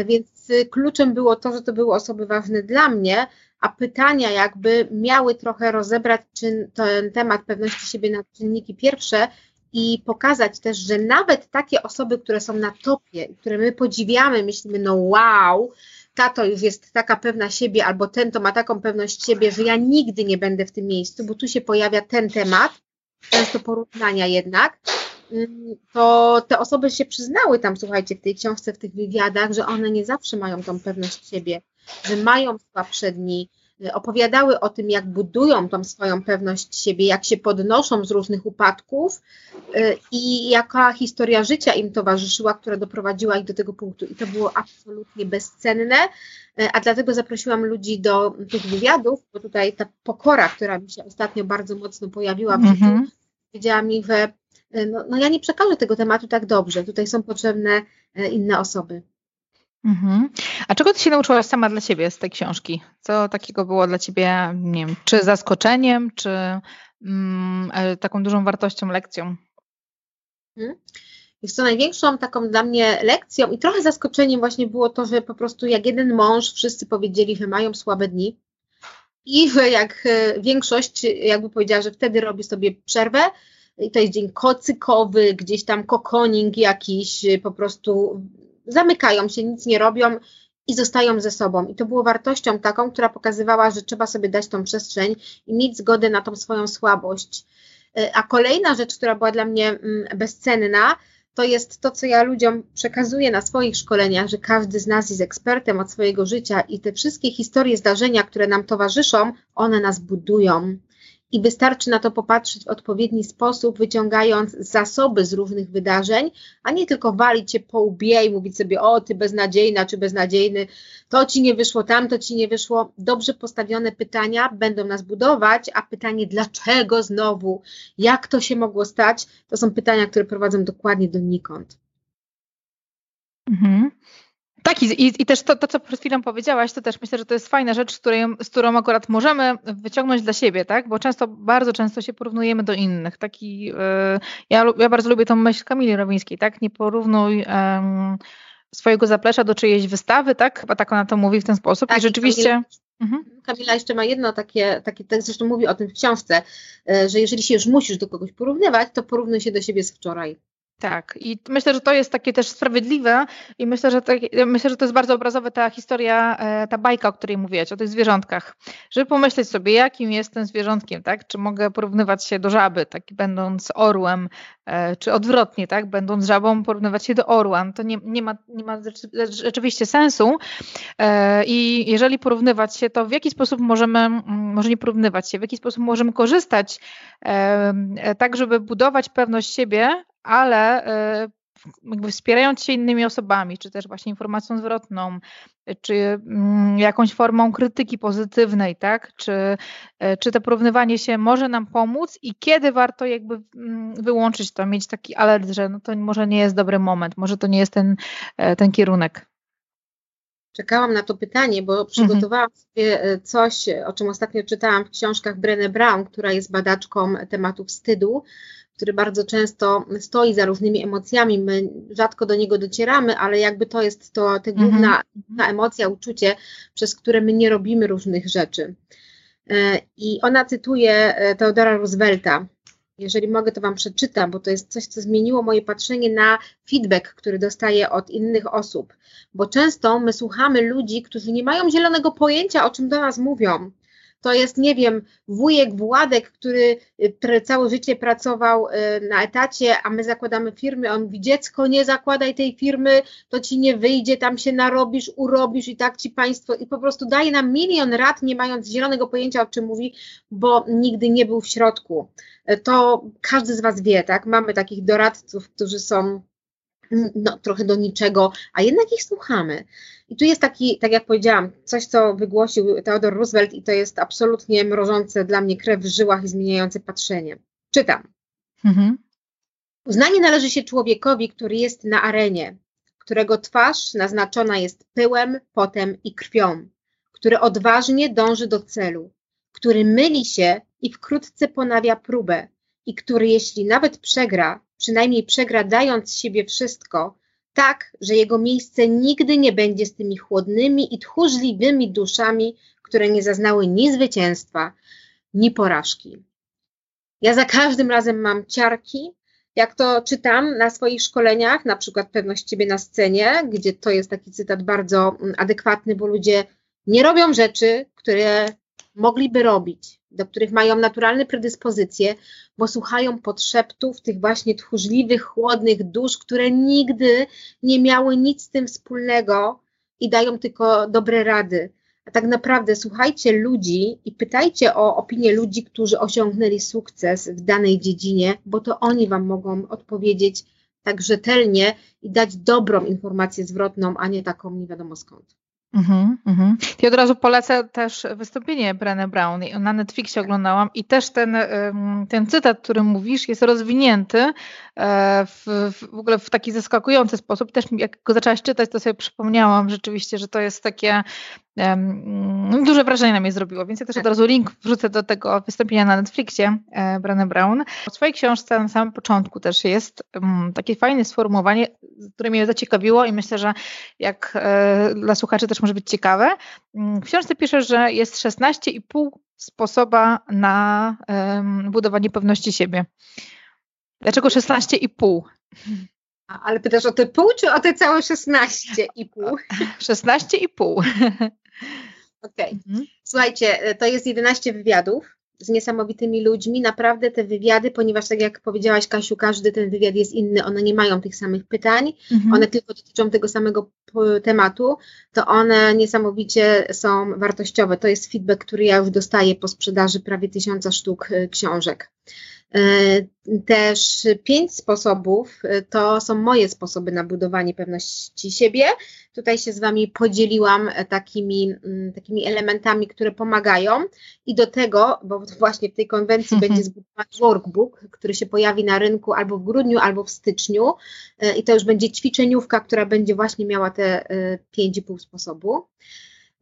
więc kluczem było to, że to były osoby ważne dla mnie, a pytania jakby miały trochę rozebrać czyn, ten temat pewności siebie na czynniki pierwsze i pokazać też, że nawet takie osoby, które są na topie, które my podziwiamy, myślimy, no wow, ta to już jest taka pewna siebie, albo ten to ma taką pewność siebie, że ja nigdy nie będę w tym miejscu, bo tu się pojawia ten temat, często porównania jednak, to te osoby się przyznały tam, słuchajcie, w tej książce, w tych wywiadach, że one nie zawsze mają tą pewność siebie, że mają słabsze dni, opowiadały o tym, jak budują tą swoją pewność siebie, jak się podnoszą z różnych upadków yy, i jaka historia życia im towarzyszyła, która doprowadziła ich do tego punktu. I to było absolutnie bezcenne, yy, a dlatego zaprosiłam ludzi do tych wywiadów, bo tutaj ta pokora, która mi się ostatnio bardzo mocno pojawiła w życiu, mm-hmm. powiedziała mi, że yy, no, no ja nie przekażę tego tematu tak dobrze, tutaj są potrzebne yy, inne osoby. Mhm. A czego ty się nauczyłaś sama dla siebie z tej książki? Co takiego było dla ciebie, nie wiem, czy zaskoczeniem, czy mm, taką dużą wartością, lekcją? Hmm. Wiesz co, największą taką dla mnie lekcją i trochę zaskoczeniem właśnie było to, że po prostu jak jeden mąż wszyscy powiedzieli, że mają słabe dni i że jak większość jakby powiedziała, że wtedy robi sobie przerwę, i to jest dzień kocykowy, gdzieś tam kokoning jakiś, po prostu zamykają się, nic nie robią i zostają ze sobą. I to było wartością taką, która pokazywała, że trzeba sobie dać tą przestrzeń i mieć zgodę na tą swoją słabość. A kolejna rzecz, która była dla mnie bezcenna, to jest to, co ja ludziom przekazuję na swoich szkoleniach, że każdy z nas jest ekspertem od swojego życia i te wszystkie historie, zdarzenia, które nam towarzyszą, one nas budują. I wystarczy na to popatrzeć w odpowiedni sposób, wyciągając zasoby z różnych wydarzeń, a nie tylko walić się po łbie i mówić sobie, o ty beznadziejna czy beznadziejny, to ci nie wyszło, tamto ci nie wyszło. Dobrze postawione pytania będą nas budować, a pytanie dlaczego znowu, jak to się mogło stać, to są pytania, które prowadzą dokładnie donikąd. Mhm. Tak i, i też to, to, co przed chwilą powiedziałaś, to też myślę, że to jest fajna rzecz, z, której, z którą akurat możemy wyciągnąć dla siebie, tak? Bo często, bardzo często się porównujemy do innych. Taki, yy, ja, ja bardzo lubię tą myśl Kamili Rowińskiej, tak? Nie porównuj yy, swojego zaplecza do czyjejś wystawy, tak? Chyba tak ona to mówi w ten sposób. Tak, i rzeczywiście... Mhm. Kamila jeszcze ma jedno takie, takie, zresztą mówi o tym w książce, yy, że jeżeli się już musisz do kogoś porównywać, to porównuj się do siebie z wczoraj. Tak, i myślę, że to jest takie też sprawiedliwe i myślę, że, tak, myślę, że to jest bardzo obrazowa ta historia, ta bajka, o której mówiłaś, o tych zwierzątkach, żeby pomyśleć sobie, jakim jestem zwierzątkiem, tak? Czy mogę porównywać się do żaby, tak? Będąc orłem, czy odwrotnie, tak? Będąc żabą, porównywać się do orła. No to nie, nie ma, nie ma rzeczywiście sensu i jeżeli porównywać się, to w jaki sposób możemy, może nie porównywać się, w jaki sposób możemy korzystać tak, żeby budować pewność siebie, ale y, jakby wspierając się innymi osobami, czy też właśnie informacją zwrotną, czy jakąś formą krytyki pozytywnej, tak? Czy, czy to porównywanie się może nam pomóc i kiedy warto jakby wyłączyć to, mieć taki alert, że no to może nie jest dobry moment, może to nie jest ten, ten kierunek. Czekałam na to pytanie, bo przygotowałam sobie coś, o czym ostatnio czytałam w książkach Brené Brown, która jest badaczką tematu wstydu, który bardzo często stoi za różnymi emocjami. My rzadko do niego docieramy, ale jakby to jest to, ta główna, główna emocja, uczucie, przez które my nie robimy różnych rzeczy. I ona cytuje Theodora Roosevelta. Jeżeli mogę, to Wam przeczytam, bo to jest coś, co zmieniło moje patrzenie na feedback, który dostaję od innych osób. Bo często my słuchamy ludzi, którzy nie mają zielonego pojęcia, o czym do nas mówią. To jest, nie wiem, wujek Władek, który całe życie pracował na etacie, a my zakładamy firmy. On mówi, dziecko, nie zakładaj tej firmy, to ci nie wyjdzie, tam się narobisz, urobisz i tak ci państwo. I po prostu daje nam milion rad, nie mając zielonego pojęcia, o czym mówi, bo nigdy nie był w środku. To każdy z Was wie, tak? Mamy takich doradców, którzy są no, trochę do niczego, a jednak ich słuchamy. I tu jest taki, tak jak powiedziałam, coś, co wygłosił Theodore Roosevelt i to jest absolutnie mrożące dla mnie krew w żyłach i zmieniające patrzenie. Czytam. Mhm. Uznanie należy się człowiekowi, który jest na arenie, którego twarz naznaczona jest pyłem, potem i krwią, który odważnie dąży do celu, który myli się i wkrótce ponawia próbę i który jeśli nawet przegra, przynajmniej przegra dając z siebie wszystko, tak, że jego miejsce nigdy nie będzie z tymi chłodnymi i tchórzliwymi duszami, które nie zaznały ni zwycięstwa, ni porażki. Ja za każdym razem mam ciarki, jak to czytam na swoich szkoleniach, na przykład Pewność siebie na scenie, gdzie to jest taki cytat bardzo adekwatny, bo ludzie nie robią rzeczy, które mogliby robić, do których mają naturalne predyspozycje, bo słuchają podszeptów tych właśnie tchórzliwych, chłodnych dusz, które nigdy nie miały nic z tym wspólnego i dają tylko dobre rady. A tak naprawdę słuchajcie ludzi i pytajcie o opinię ludzi, którzy osiągnęli sukces w danej dziedzinie, bo to oni Wam mogą odpowiedzieć tak rzetelnie i dać dobrą informację zwrotną, a nie taką nie wiadomo skąd. Mm-hmm, mm-hmm. I od razu polecę też wystąpienie Brené Brown. Na Netflixie oglądałam i też ten, ten cytat, który mówisz, jest rozwinięty w, w ogóle w taki zaskakujący sposób. Też jak go zaczęłaś czytać, to sobie przypomniałam rzeczywiście, że to jest takie um, duże wrażenie na mnie zrobiło, więc ja też od razu link wrzucę do tego wystąpienia na Netflixie e, Brené Brown. W swojej książce na samym początku też jest um, takie fajne sformułowanie, które mnie zaciekawiło i myślę, że jak e, dla słuchaczy też może być ciekawe. W książce pisze, że jest szesnaście i pół sposoba na um, budowanie pewności siebie. Dlaczego szesnaście i pół? Ale pytasz o te pół, czy o te całe szesnaście i pół? szesnaście i pół. Okej. Okay. Słuchajcie, to jest jedenaście wywiadów z niesamowitymi ludźmi. Naprawdę te wywiady, ponieważ tak jak powiedziałaś, Kasiu, każdy ten wywiad jest inny, one nie mają tych samych pytań, mhm. one tylko dotyczą tego samego tematu, to one niesamowicie są wartościowe. To jest feedback, który ja już dostaję po sprzedaży prawie tysiąca sztuk książek. Też pięć sposobów to są moje sposoby na budowanie pewności siebie. Tutaj się z Wami podzieliłam takimi, takimi elementami, które pomagają i do tego, bo właśnie w tej konwencji będzie zbudowany workbook, który się pojawi na rynku albo w grudniu, albo w styczniu i to już będzie ćwiczeniówka, która będzie właśnie miała te pięć i pół sposobu.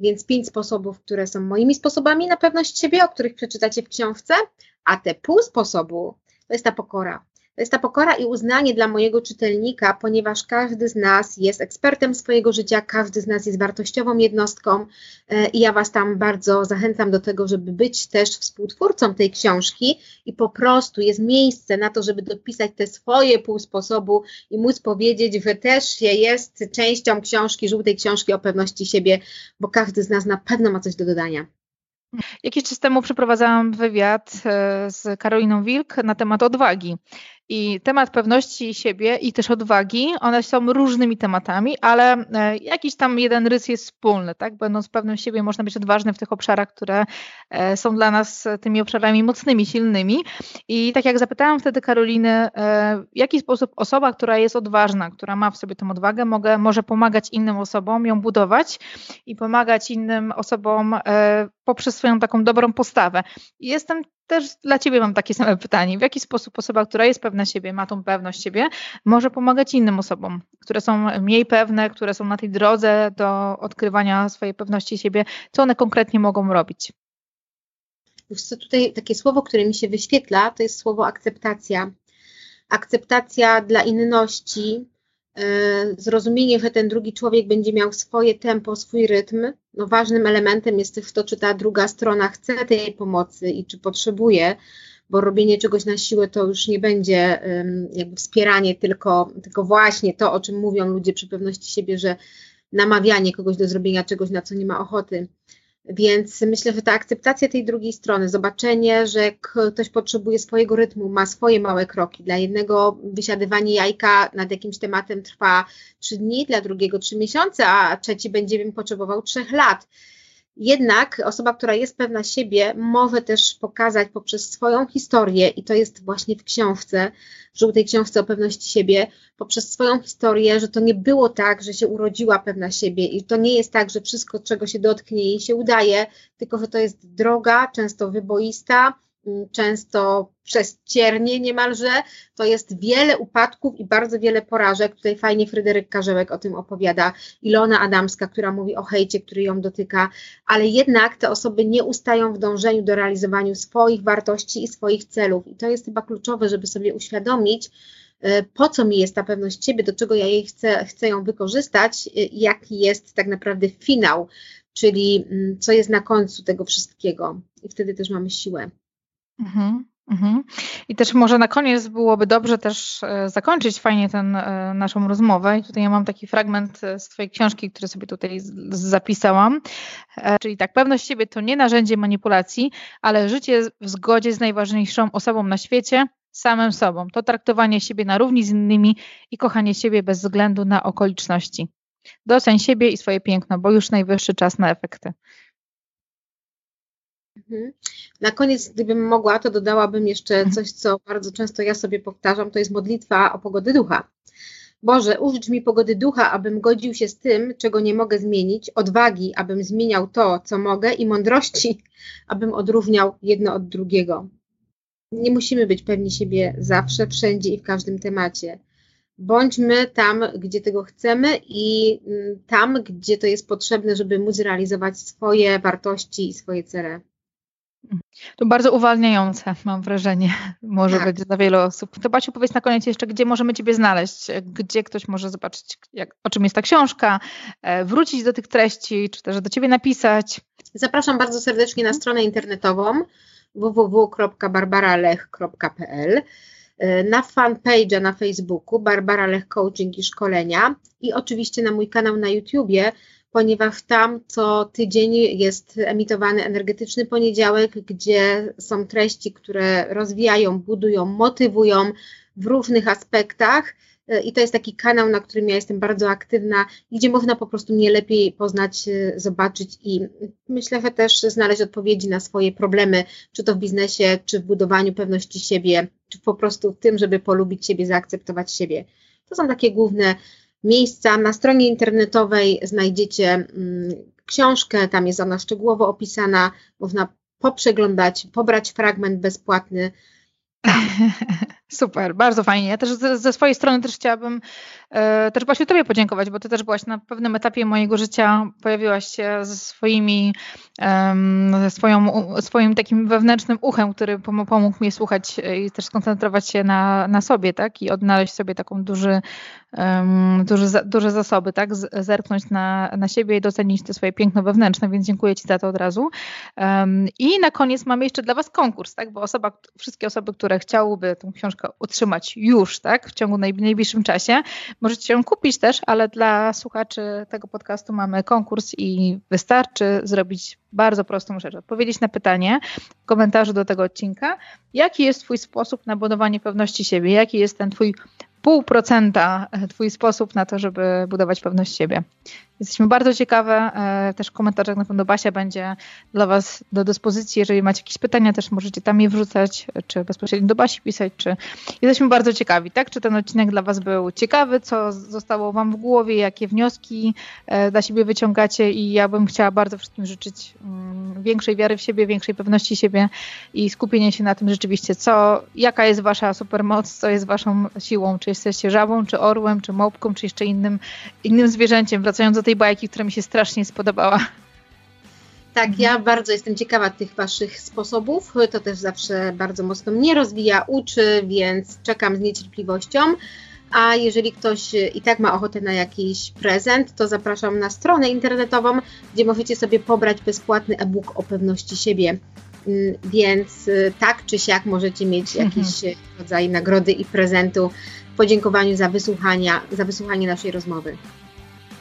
Więc pięć sposobów, które są moimi sposobami na pewność siebie, o których przeczytacie w książce, a te pół sposobu to jest ta pokora. To jest ta pokora i uznanie dla mojego czytelnika, ponieważ każdy z nas jest ekspertem swojego życia, każdy z nas jest wartościową jednostką i ja Was tam bardzo zachęcam do tego, żeby być też współtwórcą tej książki i po prostu jest miejsce na to, żeby dopisać te swoje pół sposobu i móc powiedzieć, że też się jest częścią książki, żółtej książki o pewności siebie, bo każdy z nas na pewno ma coś do dodania. Jakiś czas temu przeprowadzałam wywiad z Karoliną Wilk na temat odwagi I temat pewności siebie i też odwagi, one są różnymi tematami, ale jakiś tam jeden rys jest wspólny, tak? Będąc pewnym siebie można być odważny w tych obszarach, które są dla nas tymi obszarami mocnymi, silnymi. I tak jak zapytałam wtedy Karoliny, w jaki sposób osoba, która jest odważna, która ma w sobie tę odwagę, mogę, może pomagać innym osobom ją budować i pomagać innym osobom poprzez swoją taką dobrą postawę. Jestem też dla Ciebie mam takie same pytanie. W jaki sposób osoba, która jest pewna siebie, ma tą pewność siebie, może pomagać innym osobom, które są mniej pewne, które są na tej drodze do odkrywania swojej pewności siebie? Co one konkretnie mogą robić? Tutaj takie słowo, które mi się wyświetla, to jest słowo akceptacja. Akceptacja dla inności, zrozumienie, że ten drugi człowiek będzie miał swoje tempo, swój rytm. No, ważnym elementem jest to, czy ta druga strona chce tej pomocy i czy potrzebuje, bo robienie czegoś na siłę to już nie będzie um, jakby wspieranie, tylko, tylko właśnie to, o czym mówią ludzie przy pewności siebie, że namawianie kogoś do zrobienia czegoś, na co nie ma ochoty. Więc myślę, że ta akceptacja tej drugiej strony, zobaczenie, że ktoś potrzebuje swojego rytmu, ma swoje małe kroki. Dla jednego wysiadywanie jajka nad jakimś tematem trwa trzy dni, dla drugiego trzy miesiące, a trzeci będzie potrzebował trzech lat. Jednak osoba, która jest pewna siebie, może też pokazać poprzez swoją historię, i to jest właśnie w książce, w żółtej książce o pewności siebie, poprzez swoją historię, że to nie było tak, że się urodziła pewna siebie i to nie jest tak, że wszystko, czego się dotknie, jej się udaje, tylko że to jest droga, często wyboista, często przez ciernie niemalże, to jest wiele upadków i bardzo wiele porażek. Tutaj fajnie Fryderyk Karzełek o tym opowiada, Ilona Adamska, która mówi o hejcie, który ją dotyka, ale jednak te osoby nie ustają w dążeniu do realizowania swoich wartości i swoich celów. I to jest chyba kluczowe, żeby sobie uświadomić, po co mi jest ta pewność siebie, do czego ja jej chcę, chcę ją wykorzystać, jaki jest tak naprawdę finał, czyli co jest na końcu tego wszystkiego. I wtedy też mamy siłę. Mhm, mhm. I też może na koniec byłoby dobrze też zakończyć fajnie tę naszą rozmowę. I tutaj ja mam taki fragment z Twojej książki, który sobie tutaj zapisałam. Czyli tak, pewność siebie to nie narzędzie manipulacji, ale życie w zgodzie z najważniejszą osobą na świecie, samym sobą. To traktowanie siebie na równi z innymi i kochanie siebie bez względu na okoliczności. Doceń siebie i swoje piękno, bo już najwyższy czas na efekty. Na koniec, gdybym mogła, to dodałabym jeszcze coś, co bardzo często ja sobie powtarzam, to jest modlitwa o pogodę ducha. Boże, użycz mi pogody ducha, abym godził się z tym, czego nie mogę zmienić, odwagi, abym zmieniał to, co mogę i mądrości, abym odróżniał jedno od drugiego. Nie musimy być pewni siebie zawsze, wszędzie i w każdym temacie. Bądźmy tam, gdzie tego chcemy i tam, gdzie to jest potrzebne, żeby móc realizować swoje wartości i swoje cele. To bardzo uwalniające, mam wrażenie, może tak być dla wielu osób. To Basiu, powiedz na koniec jeszcze, gdzie możemy Ciebie znaleźć, gdzie ktoś może zobaczyć, jak, o czym jest ta książka, wrócić do tych treści, czy też do Ciebie napisać. Zapraszam bardzo serdecznie na stronę internetową w w w kropka barbara lech kropka p l, na fanpage'a na Facebooku Barbara Lech Coaching i Szkolenia i oczywiście na mój kanał na YouTubie, ponieważ tam co tydzień jest emitowany energetyczny poniedziałek, gdzie są treści, które rozwijają, budują, motywują w różnych aspektach i to jest taki kanał, na którym ja jestem bardzo aktywna, gdzie można po prostu mnie lepiej poznać, zobaczyć i myślę, że też znaleźć odpowiedzi na swoje problemy, czy to w biznesie, czy w budowaniu pewności siebie, czy po prostu w tym, żeby polubić siebie, zaakceptować siebie. To są takie główne miejsca. Na stronie internetowej znajdziecie mm, książkę, tam jest ona szczegółowo opisana, można poprzeglądać, pobrać fragment bezpłatny. Super, bardzo fajnie. Ja też ze, ze swojej strony też chciałabym e, też Basiu Tobie podziękować, bo Ty też byłaś na pewnym etapie mojego życia, pojawiłaś się ze swoimi, e, swoją, swoim takim wewnętrznym uchem, który pom- pomógł mi słuchać i też skoncentrować się na, na sobie, tak? I odnaleźć sobie taką duży, um, duży za, duże zasoby, tak? Z, zerknąć na, na siebie i docenić to swoje piękno wewnętrzne, więc dziękuję Ci za to od razu. Um, I na koniec mamy jeszcze dla Was konkurs, tak? Bo osoba, wszystkie osoby, które które chciałyby tą książkę otrzymać już, tak, w ciągu najbliższym czasie. Możecie ją kupić też, ale dla słuchaczy tego podcastu mamy konkurs i wystarczy zrobić bardzo prostą rzecz. Odpowiedzieć na pytanie w komentarzu do tego odcinka, jaki jest twój sposób na budowanie pewności siebie, jaki jest ten twój pół procenta twój sposób na to, żeby budować pewność siebie. Jesteśmy bardzo ciekawe, też w komentarzach na pewno Basia będzie dla was do dyspozycji, jeżeli macie jakieś pytania, też możecie tam je wrzucać, czy bezpośrednio do Basi pisać, czy jesteśmy bardzo ciekawi, tak? Czy ten odcinek dla was był ciekawy, co zostało wam w głowie, jakie wnioski dla siebie wyciągacie i ja bym chciała bardzo wszystkim życzyć większej wiary w siebie, większej pewności siebie i skupienia się na tym rzeczywiście, co, jaka jest wasza supermoc, co jest waszą siłą, czy jesteście żabą, czy orłem, czy małpką, czy jeszcze innym, innym zwierzęciem, wracając do tej bajki, która mi się strasznie spodobała. Tak, mhm. ja bardzo jestem ciekawa tych waszych sposobów, to też zawsze bardzo mocno mnie rozwija, uczy, więc czekam z niecierpliwością, a jeżeli ktoś i tak ma ochotę na jakiś prezent, to zapraszam na stronę internetową, gdzie możecie sobie pobrać bezpłatny e-book o pewności siebie, więc tak czy siak możecie mieć jakiś mhm. rodzaj nagrody i prezentu w podziękowaniu za, wysłuchania, za wysłuchanie naszej rozmowy.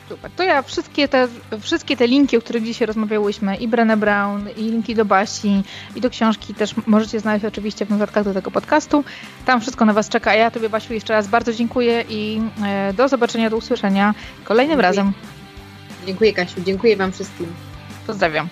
Super. To ja wszystkie te, wszystkie te linki, o których dzisiaj rozmawiałyśmy, i Brené Brown, i linki do Basi, i do książki też możecie znaleźć oczywiście w notatkach do tego podcastu. Tam wszystko na was czeka. Ja tobie, Basiu, jeszcze raz bardzo dziękuję i e, do zobaczenia, do usłyszenia kolejnym dziękuję. razem. Dziękuję, Kasiu. Dziękuję wam wszystkim. Pozdrawiam.